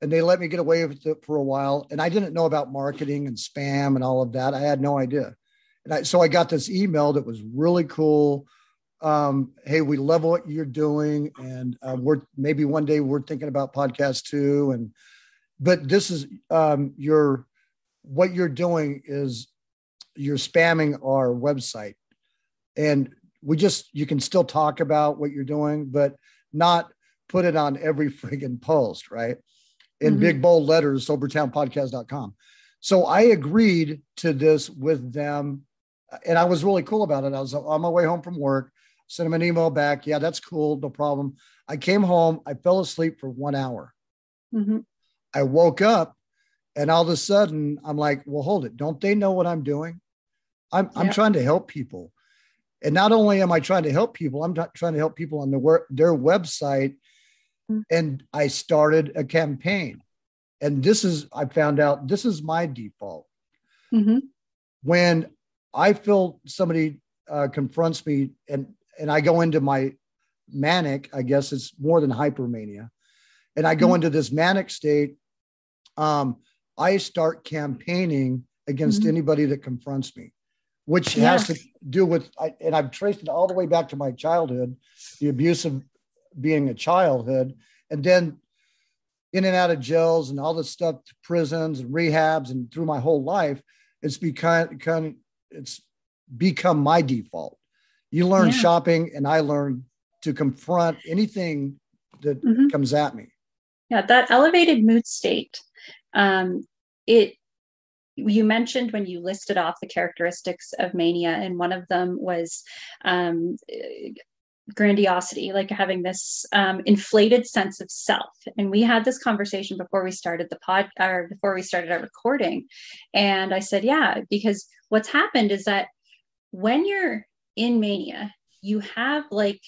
And they let me get away with it for a while. And I didn't know about marketing and spam and all of that. I had no idea. And I, so I got this email that was really cool. Um, hey, we love what you're doing. And uh, we're maybe one day we're thinking about podcasts too. And, but this is um, your, what you're doing is you're spamming our website. And we just, you can still talk about what you're doing, but not put it on every friggin' post, right? In mm-hmm. big bold letters, Sobertown podcast dot com. So I agreed to this with them, and I was really cool about it. I was on my way home from work, sent them an email back. Yeah, that's cool, no problem. I came home, I fell asleep for one hour. Mm-hmm. I woke up, and all of a sudden, I'm like, well, hold it. Don't they know what I'm doing? I'm yeah. I'm trying to help people. And not only am I trying to help people, I'm not trying to help people on the work, their website. And I started a campaign, and this is, I found out this is my default. Mm-hmm. When I feel somebody uh, confronts me and, and I go into my manic, I guess it's more than hypermania. And I go mm-hmm. into this manic state. Um, I start campaigning against mm-hmm. anybody that confronts me, which yeah. has to do with, I, and I've traced it all the way back to my childhood, the abuse of being a childhood, and then in and out of jails and all this stuff, prisons and rehabs, and through my whole life, it's become, become it's become my default. You learn yeah. shopping, and I learned to confront anything that mm-hmm. comes at me. Yeah, that elevated mood state. Um, it you mentioned when you listed off the characteristics of mania, and one of them was um, grandiosity, like having this um, inflated sense of self. And we had this conversation before we started the pod or before we started our recording. And I said, yeah, because what's happened is that when you're in mania, you have like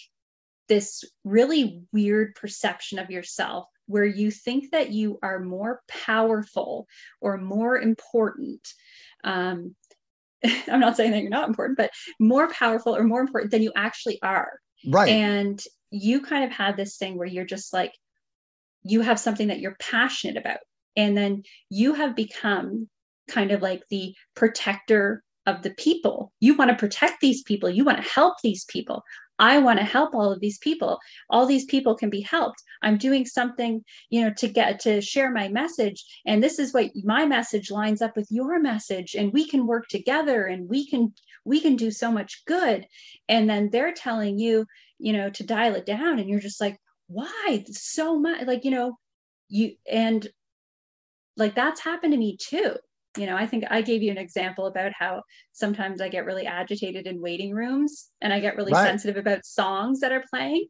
this really weird perception of yourself where you think that you are more powerful or more important. Um, I'm not saying that you're not important, but more powerful or more important than you actually are. Right. And you kind of had this thing where you're just like, you have something that you're passionate about. And then you have become kind of like the protector of the people. You want to protect these people. You want to help these people. I want to help all of these people. All these people can be helped. I'm doing something, you know, to get to share my message. And this is what my message lines up with your message. And we can work together and we can, we can do so much good. And then they're telling you, you know, to dial it down. And you're just like, why so much? Like, you know, you, and like, that's happened to me too. You know, I think I gave you an example about how sometimes I get really agitated in waiting rooms and I get really right. sensitive about songs that are playing.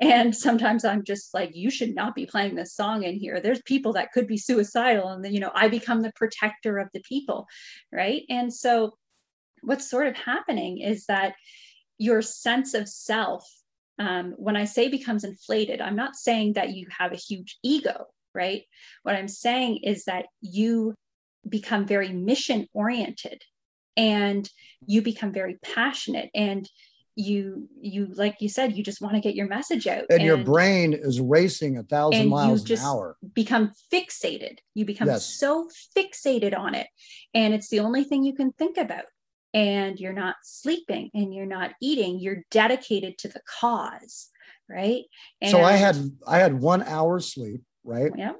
And sometimes I'm just like, you should not be playing this song in here. There's people that could be suicidal. And then, you know, I become the protector of the people. Right. And so what's sort of happening is that your sense of self, um, when I say becomes inflated, I'm not saying that you have a huge ego. Right. What I'm saying is that you become very mission oriented and you become very passionate and you, you, like you said, you just want to get your message out. And, and your brain is racing a thousand miles an hour. You just become fixated. You become yes. so fixated on it. And it's the only thing you can think about. And you're not sleeping and you're not eating. You're dedicated to the cause. Right. And so I had, I had one hour sleep, right? Yeah.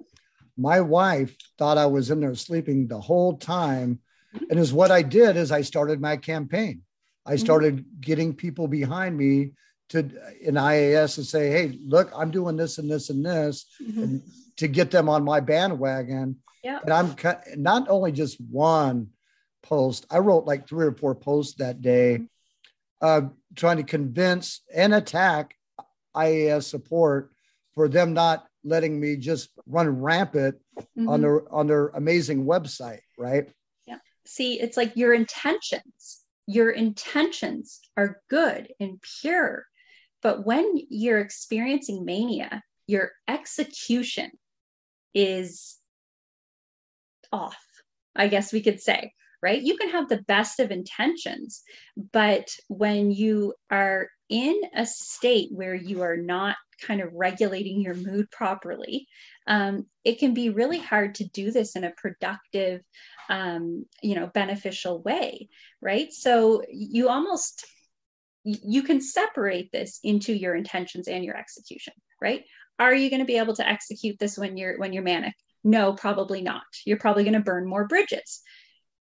My wife thought I was in there sleeping the whole time. And is what I did is I started my campaign. I started mm-hmm. getting people behind me to in I A S and say, hey, look, I'm doing this and this and this mm-hmm. and to get them on my bandwagon. Yep. And I'm not only just one post, I wrote like three or four posts that day mm-hmm. uh, trying to convince and attack I A S support for them not letting me just run rampant mm-hmm. on their on their amazing website, right? Yeah. See, it's like your intentions, your intentions are good and pure, but when you're experiencing mania, your execution is off, I guess we could say, right? You can have the best of intentions, but when you are in a state where you are not kind of regulating your mood properly, um, it can be really hard to do this in a productive, um, you know, beneficial way, right? So you almost, you can separate this into your intentions and your execution, right? Are you going to be able to execute this when you're, when you're manic? No, probably not. You're probably going to burn more bridges.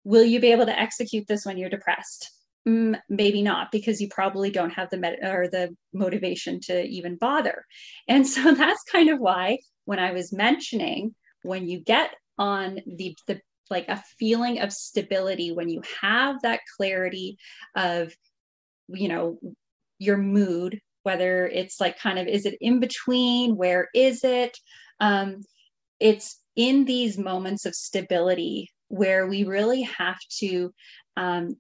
Will you be able to execute this when you're depressed? Mm, maybe not, because you probably don't have the med- or the motivation to even bother. And so that's kind of why when I was mentioning, when you get on the, the like a feeling of stability, when you have that clarity of, you know, your mood, whether it's like kind of, is it in between? Where is it? Um, it's in these moments of stability where we really have to, um,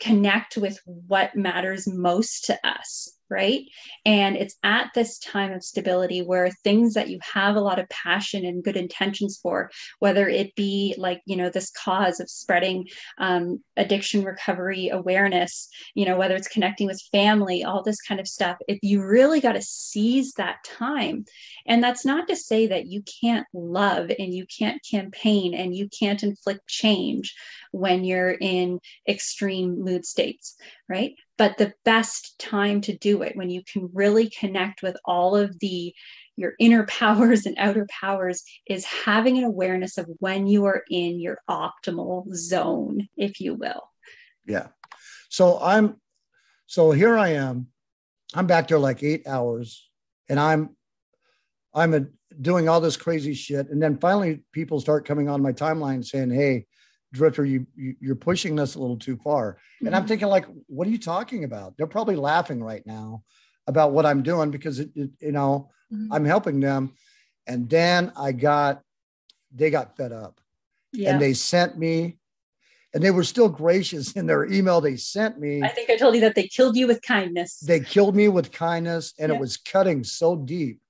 connect with what matters most to us, right? And it's at this time of stability where things that you have a lot of passion and good intentions for, whether it be like, you know, this cause of spreading um, addiction recovery awareness, you know, whether it's connecting with family, all this kind of stuff, if you really got to seize that time. And that's not to say that you can't love and you can't campaign and you can't inflict change when you're in extreme mood states, right? But the best time to do it, when you can really connect with all of the, your inner powers and outer powers, is having an awareness of when you are in your optimal zone, if you will. Yeah. So I'm, so here I am, I'm back there like eight hours and I'm, I'm a, doing all this crazy shit. And then finally people start coming on my timeline saying, hey, Drifter, you, you you're pushing this a little too far. And mm-hmm. I'm thinking, like, what are you talking about? They're probably laughing right now about what I'm doing because it, it you know mm-hmm. I'm helping them. And then I got they got fed up, yeah. and they sent me And they were still gracious in their email they sent me. I think I told you that they killed you with kindness. They killed me with kindness, and yep. It was cutting so deep.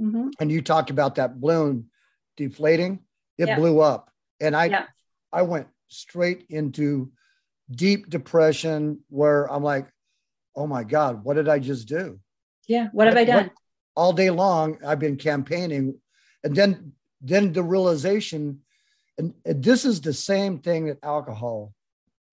Mm-hmm. And you talked about that balloon deflating. It yep. blew up. And I, yep. I went straight into deep depression where I'm like, oh my God, what did I just do? Yeah. What have I done? What, all day long, I've been campaigning. And then, then the realization, and, and this is the same thing that alcohol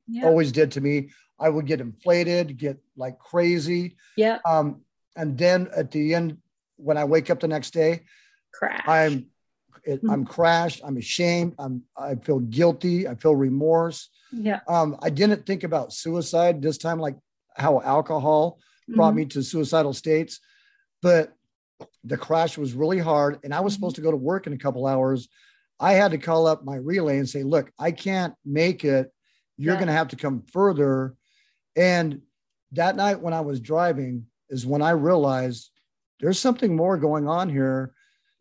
yeah. always did to me. I would get inflated, get like crazy. Yeah. Um, and then at the end, when I wake up the next day, crash. I'm, it, mm-hmm. I'm crashed. I'm ashamed. I'm, I feel guilty. I feel remorse. Yeah. Um, I didn't think about suicide this time, like how alcohol brought mm-hmm. me to suicidal states, but the crash was really hard. And I was mm-hmm. supposed to go to work in a couple hours. I had to call up my relay and say, look, I can't make it. You're yeah. going to have to come further. And that night when I was driving is when I realized there's something more going on here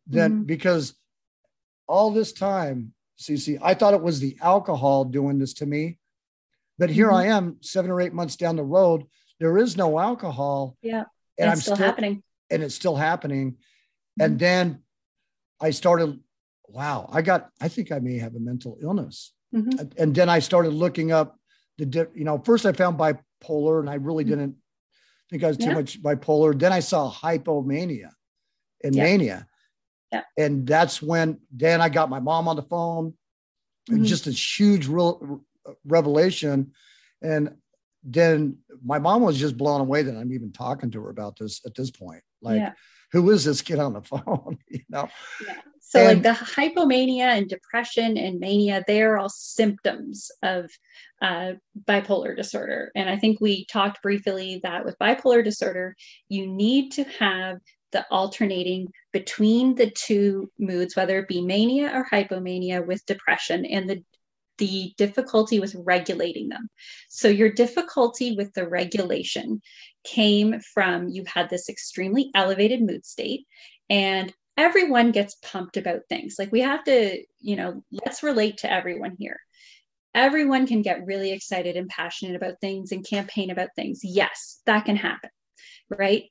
than mm-hmm. because all this time, Cece, I thought it was the alcohol doing this to me, but here mm-hmm. I am seven or eight months down the road. There is no alcohol. Yeah. And it's I'm still, still happening. And it's still happening. Mm-hmm. And then I started, wow, I got, I think I may have a mental illness. Mm-hmm. And then I started looking up the, you know, first I found bipolar and I really didn't mm-hmm. think I was too yeah. much bipolar. Then I saw hypomania and yeah. mania. Yeah. And that's when, then I got my mom on the phone mm-hmm. and just this huge real revelation. And then my mom was just blown away that I'm even talking to her about this at this point. Like, yeah. who is this kid on the phone? You know? Yeah. So and, like the hypomania and depression and mania, they're all symptoms of uh, bipolar disorder. And I think we talked briefly that with bipolar disorder, you need to have the alternating between the two moods, whether it be mania or hypomania with depression, and the the difficulty with regulating them. So your difficulty with the regulation came from you had this extremely elevated mood state, and everyone gets pumped about things. Like we have to, you know, let's relate to everyone here. Everyone can get really excited and passionate about things and campaign about things. Yes, that can happen, right?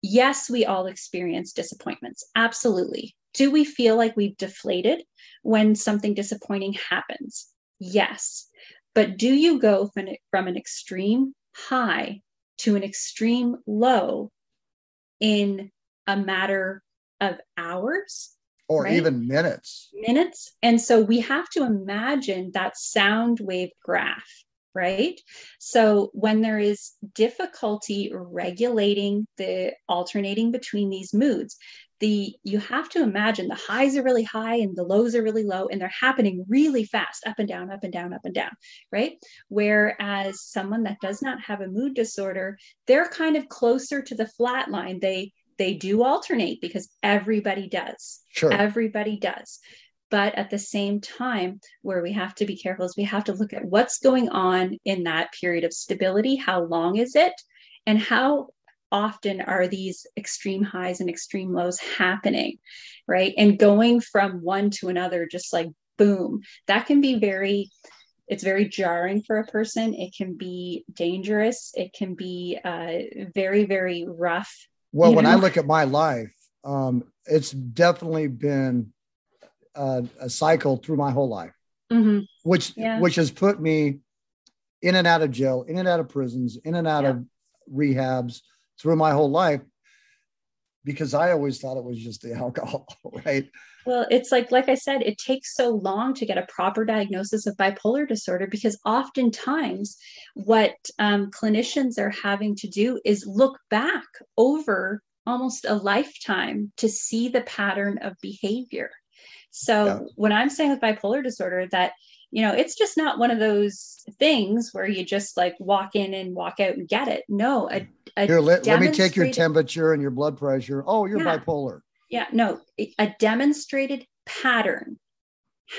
Yes, we all experience disappointments. Absolutely. Do we feel like we've deflated when something disappointing happens? Yes. But do you go from, from an extreme high to an extreme low in a matter of hours? Or right? even minutes. Minutes. And so we have to imagine that sound wave graph, right? So when there is difficulty regulating the alternating between these moods, the you have to imagine the highs are really high and the lows are really low, and they're happening really fast, up and down, up and down, up and down, right? Whereas someone that does not have a mood disorder, they're kind of closer to the flat line. They they do alternate because everybody does. Sure. Everybody does. But at the same time, where we have to be careful is we have to look at what's going on in that period of stability. How long is it? And how often are these extreme highs and extreme lows happening, right? And going from one to another, just like boom, that can be very, it's very jarring for a person. It can be dangerous. It can be uh, very, very rough. Well, when know? I look at my life, um, it's definitely been a, a cycle through my whole life, mm-hmm. which yeah. which has put me in and out of jail, in and out of prisons, in and out yeah. of rehabs, through my whole life, because I always thought it was just the alcohol, right? Well, it's like, like I said, it takes so long to get a proper diagnosis of bipolar disorder, because oftentimes what um, clinicians are having to do is look back over almost a lifetime to see the pattern of behavior. So yeah. when I'm saying with bipolar disorder that, you know, it's just not one of those things where you just like walk in and walk out and get it. No, a, a Here, let, let me take your temperature and your blood pressure. Oh, you're yeah, bipolar. Yeah, no, a demonstrated pattern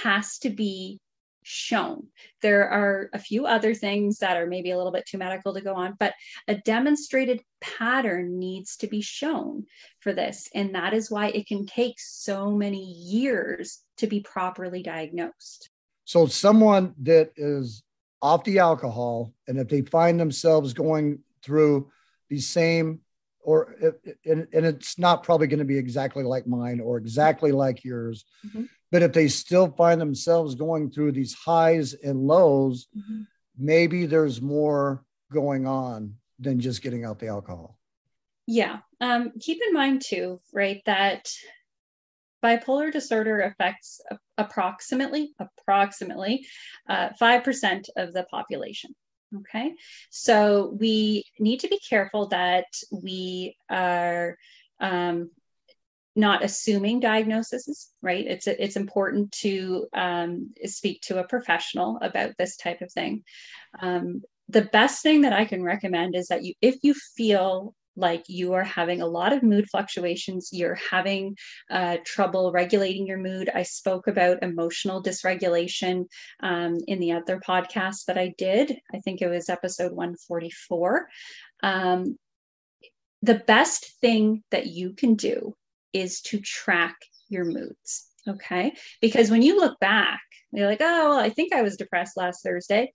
has to be shown. There are a few other things that are maybe a little bit too medical to go on, but a demonstrated pattern needs to be shown for this. And that is why it can take so many years to be properly diagnosed. So someone that is off the alcohol, and if they find themselves going through the same, or and, and it's not probably going to be exactly like mine or exactly like yours, mm-hmm. but if they still find themselves going through these highs and lows, mm-hmm. maybe there's more going on than just getting out the alcohol. Yeah. Um, keep in mind too, right, that bipolar disorder affects approximately, approximately uh, five percent of the population. Okay. So we need to be careful that we are um, not assuming diagnoses, right? It's, it's important to um, speak to a professional about this type of thing. Um, the best thing that I can recommend is that you, if you feel like you are having a lot of mood fluctuations, you're having uh, trouble regulating your mood. I spoke about emotional dysregulation um, in the other podcast that I did. I think it was episode one forty-four. Um, the best thing that you can do is to track your moods. Okay. Because when you look back, you're like, oh, well, I think I was depressed last Thursday.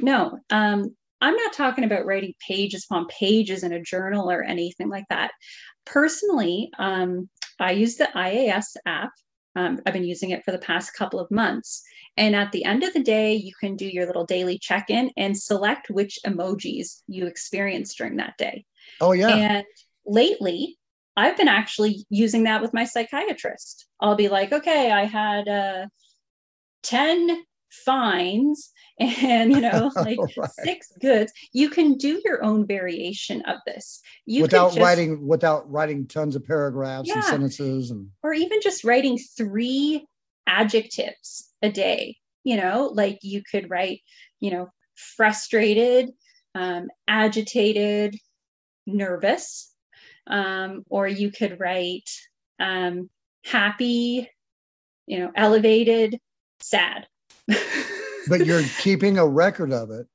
No. Um, I'm not talking about writing pages upon pages in a journal or anything like that. Personally, um, I use the I A S app. Um, I've been using it for the past couple of months. And at the end of the day, you can do your little daily check-in and select which emojis you experience during that day. Oh, yeah. And lately, I've been actually using that with my psychiatrist. I'll be like, okay, I had uh, ten fines and, you know, like right. six goods. You can do your own variation of this. You without just, writing, without writing tons of paragraphs yeah. and sentences, and or even just writing three adjectives a day. You know, like you could write, you know, frustrated, um, agitated, nervous, um, or you could write um, happy, you know, elevated, sad. But you're keeping a record of it.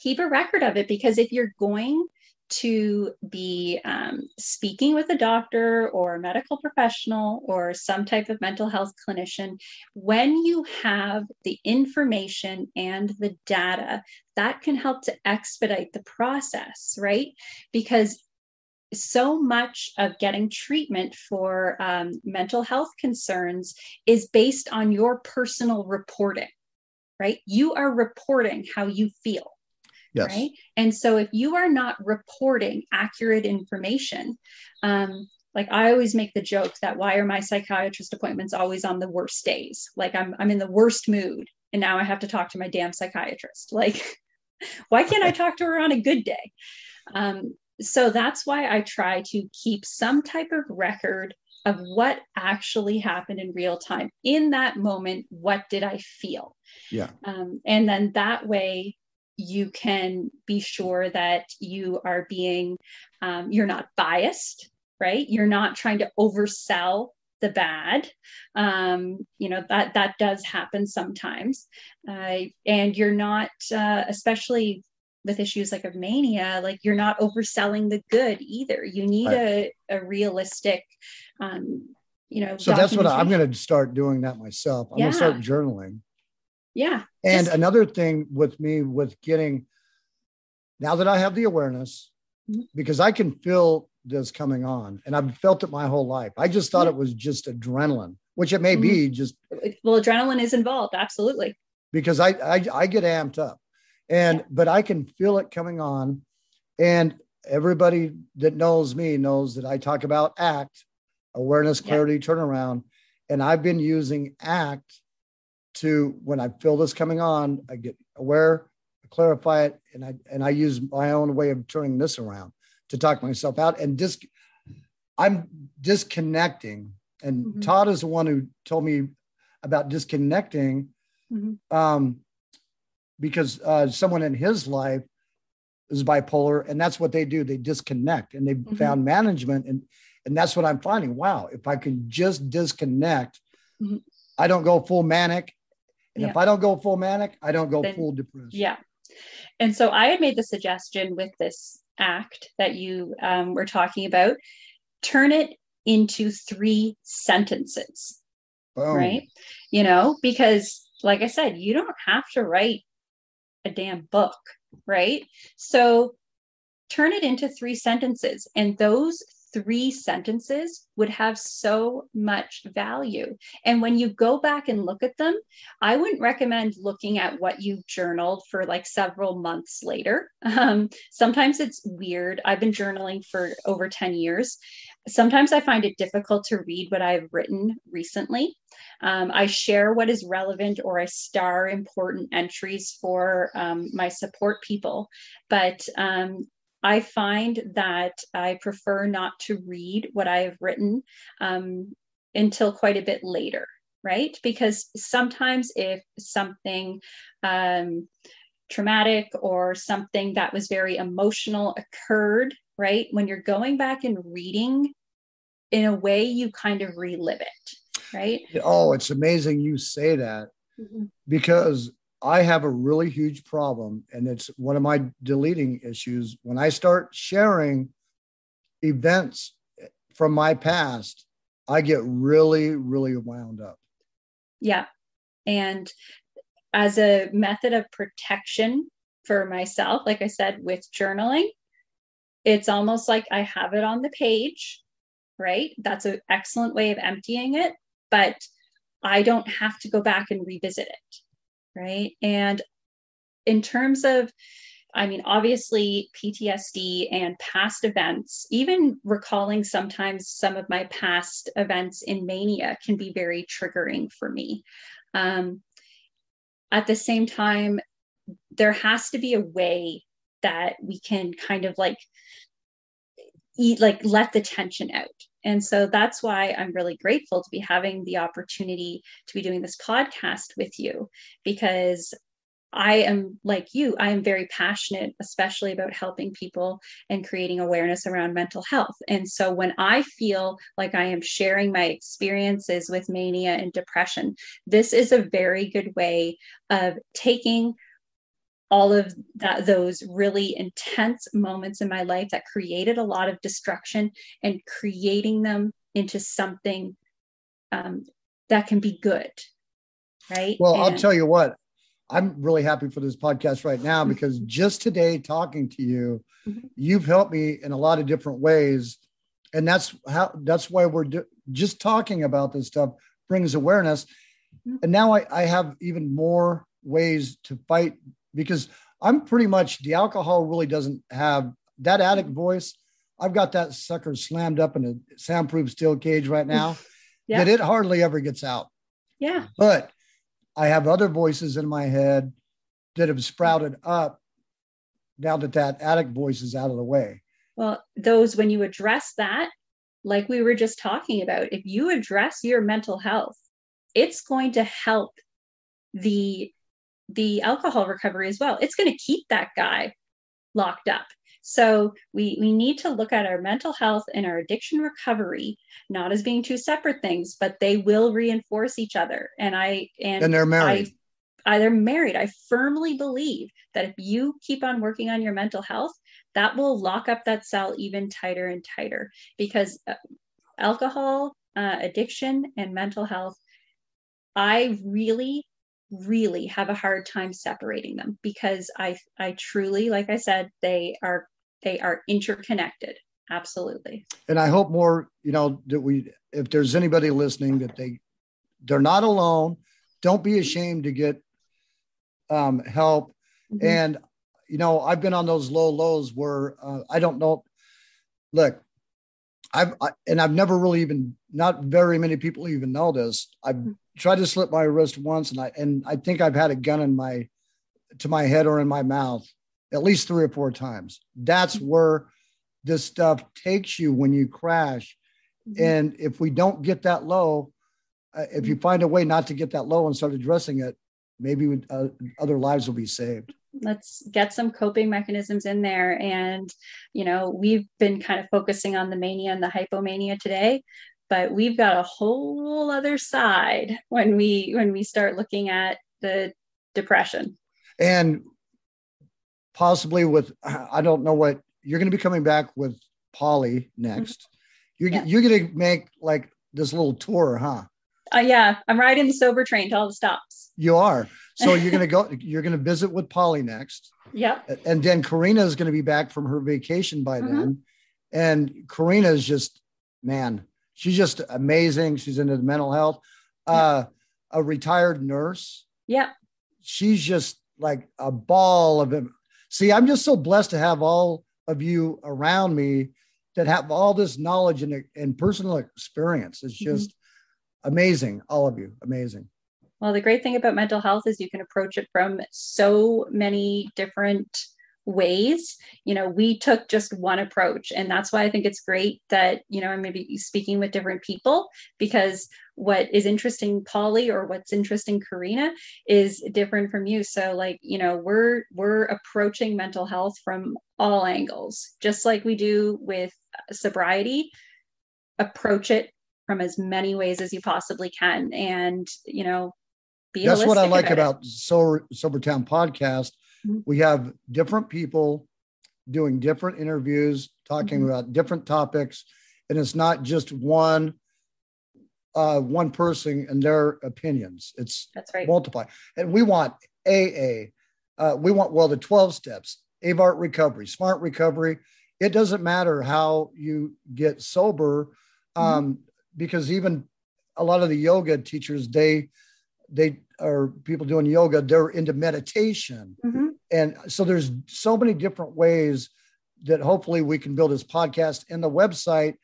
Keep a record of it, because if you're going to be um, speaking with a doctor or a medical professional or some type of mental health clinician, when you have the information and the data, that can help to expedite the process, right? Because so much of getting treatment for um, mental health concerns is based on your personal reporting. Right? You are reporting how you feel. Yes. Right? And so if you are not reporting accurate information, um, like I always make the joke that why are my psychiatrist appointments always on the worst days? Like I'm, I'm in the worst mood and now I have to talk to my damn psychiatrist. Like, why can't I talk to her on a good day? Um, so that's why I try to keep some type of record of what actually happened in real time. In that moment, what did I feel? Yeah. Um, and then that way you can be sure that you are being, um, you're not biased, right? You're not trying to oversell the bad. Um, you know, that, that does happen sometimes. Uh, and you're not, uh, especially with issues like of mania, like you're not overselling the good either. You need right. a, a realistic, um, you know. So that's what I, I'm going to start doing that myself. I'm yeah. going to start journaling. Yeah. And just, another thing with me with getting, now that I have the awareness, mm-hmm. because I can feel this coming on and I've felt it my whole life. I just thought yeah. it was just adrenaline, which it may mm-hmm. be just. Well, adrenaline is involved. Absolutely. Because I, I, I get amped up and, yeah. but I can feel it coming on, and everybody that knows me knows that I talk about ACT, awareness, clarity, yeah. turnaround. And I've been using ACT to when I feel this coming on, I get aware, I clarify it, and I and I use my own way of turning this around to talk myself out. And dis- I'm disconnecting. And mm-hmm. Todd is the one who told me about disconnecting mm-hmm. um, because uh, someone in his life is bipolar, and that's what they do. They disconnect, and they mm-hmm. found management. And, and that's what I'm finding. Wow, if I can just disconnect, mm-hmm. I don't go full manic. And yeah. if I don't go full manic, I don't go then, full depressed. Yeah. And so I had made the suggestion with this ACT that you um, were talking about, turn it into three sentences, Boom. Right? You know, because like I said, you don't have to write a damn book, right? So turn it into three sentences, and those three sentences would have so much value. And when you go back and look at them, I wouldn't recommend looking at what you journaled for like several months later. Um, sometimes it's weird. I've been journaling for over ten years. Sometimes I find it difficult to read what I've written recently. Um, I share what is relevant, or I star important entries for um, my support people. But um, I find that I prefer not to read what I have written um, until quite a bit later, right? Because sometimes if something um, traumatic or something that was very emotional occurred, right? When you're going back and reading, in a way, you kind of relive it, right? Oh, it's amazing you say that, mm-hmm. because I have a really huge problem, and it's one of my deleting issues. When I start sharing events from my past, I get really, really wound up. Yeah. And as a method of protection for myself, like I said, with journaling, it's almost like I have it on the page, right? That's an excellent way of emptying it, but I don't have to go back and revisit it. Right. And in terms of, I mean, obviously P T S D and past events, even recalling sometimes some of my past events in mania can be very triggering for me. Um, at the same time, there has to be a way that we can kind of like eat, like let the tension out. And so that's why I'm really grateful to be having the opportunity to be doing this podcast with you, because I am like you, I am very passionate, especially about helping people and creating awareness around mental health. And so when I feel like I am sharing my experiences with mania and depression, this is a very good way of taking all of that, those really intense moments in my life that created a lot of destruction, and creating them into something um, that can be good, right? Well, and I'll tell you what, I'm really happy for this podcast right now, because just today talking to you, mm-hmm. you've helped me in a lot of different ways. And that's how, that's why we're do- just talking about this stuff brings awareness. Mm-hmm. And now I, I have even more ways to fight, because I'm pretty much, the alcohol really doesn't have that addict voice. I've got that sucker slammed up in a soundproof steel cage right now, yeah. that it hardly ever gets out. Yeah. But I have other voices in my head that have sprouted up now that that addict voice is out of the way. Well, those, when you address that, like we were just talking about, if you address your mental health, it's going to help the the alcohol recovery as well. It's going to keep that guy locked up. So we, we need to look at our mental health and our addiction recovery, not as being two separate things, but they will reinforce each other. And I, and, and they're married. I, I, they're married. I firmly believe that if you keep on working on your mental health, that will lock up that cell even tighter and tighter, because alcohol, uh, addiction, and mental health, I really really have a hard time separating them, because I, I truly, like I said, they are, they are interconnected. Absolutely. And I hope more, you know, that we, if there's anybody listening, that they, they're not alone. Don't be ashamed to get um, help. Mm-hmm. And, you know, I've been on those low lows where uh, I don't know, look, I've, I, and I've never really even, not very many people even know this. I've mm-hmm. tried to slip my wrist once, and I, and I think I've had a gun in my, to my head or in my mouth at least three or four times. That's mm-hmm. where this stuff takes you when you crash. Mm-hmm. And if we don't get that low, uh, if mm-hmm. you find a way not to get that low and start addressing it, maybe uh, other lives will be saved. Let's get some coping mechanisms in there. And, you know, we've been kind of focusing on the mania and the hypomania today, but we've got a whole other side when we, when we start looking at the depression. And possibly with, I don't know what, you're going to be coming back with Polly next. Mm-hmm. You're, yeah. you're going to make like this little tour, huh? Uh, yeah, I'm riding the sober train till it stops. You are. So you're going to go, you're going to visit with Polly next. Yep. And then Karina is going to be back from her vacation by mm-hmm. then. And Karina is just, man, she's just amazing. She's into mental health, uh, yep. a retired nurse. Yeah. She's just like a ball of it. See, I'm just so blessed to have all of you around me that have all this knowledge and, and personal experience. It's just mm-hmm. amazing. All of you. Amazing. Well, the great thing about mental health is you can approach it from so many different ways. You know, we took just one approach, and that's why I think it's great that, you know, I'm going to be speaking with different people, because what is interesting Polly or what's interesting Karina is different from you. So like, you know, we're, we're approaching mental health from all angles, just like we do with sobriety. Approach it from as many ways as you possibly can. And, you know, be holistic about it. That's what I like about Sobertown Podcast. We have different people doing different interviews, talking mm-hmm. about different topics, and it's not just one uh, one person and their opinions. It's that's right. multiply. And we want A A. Uh, we want, well, the twelve steps, A V A R T recovery, SMART recovery. It doesn't matter how you get sober, um, mm-hmm. because even a lot of the yoga teachers, they they are people doing yoga, they're into meditation. Mm-hmm. And so there's so many different ways that hopefully we can build this podcast and the website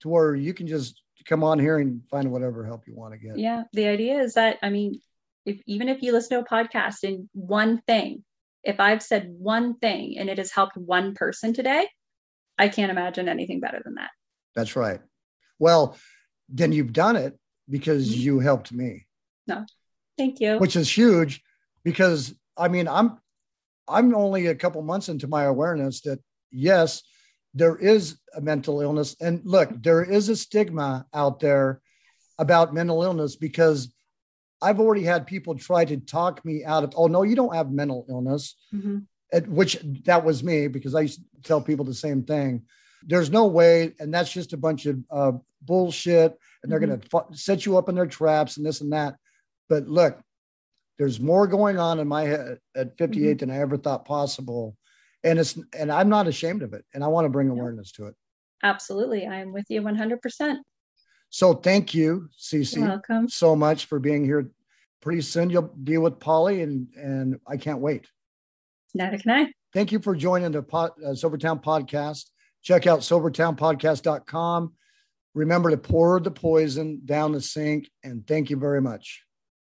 to where you can just come on here and find whatever help you want to get. Yeah. The idea is that, I mean, if, even if you listen to a podcast and one thing, if I've said one thing and it has helped one person today, I can't imagine anything better than that. That's right. Well, then you've done it because mm-hmm. you helped me. No. Thank you. Which is huge, because I mean, I'm, I'm only a couple months into my awareness that yes, there is a mental illness, and look, there is a stigma out there about mental illness, because I've already had people try to talk me out of, oh no, you don't have mental illness, mm-hmm. at which that was me, because I used to tell people the same thing. There's no way. And that's just a bunch of uh, bullshit, and they're mm-hmm. going to set you up in their traps and this and that. But look, there's more going on in my head at fifty-eight mm-hmm. than I ever thought possible. And it's, and I'm not ashamed of it. And I want to bring awareness to it. Absolutely. I'm with you one hundred percent. So thank you, Cece, so much for being here. Pretty soon you'll be with Polly, and, and I can't wait. Neither can I. Thank you for joining the pod, uh, Sobertown Podcast. Check out Sobertown Podcast dot com. Remember to pour the poison down the sink, and thank you very much.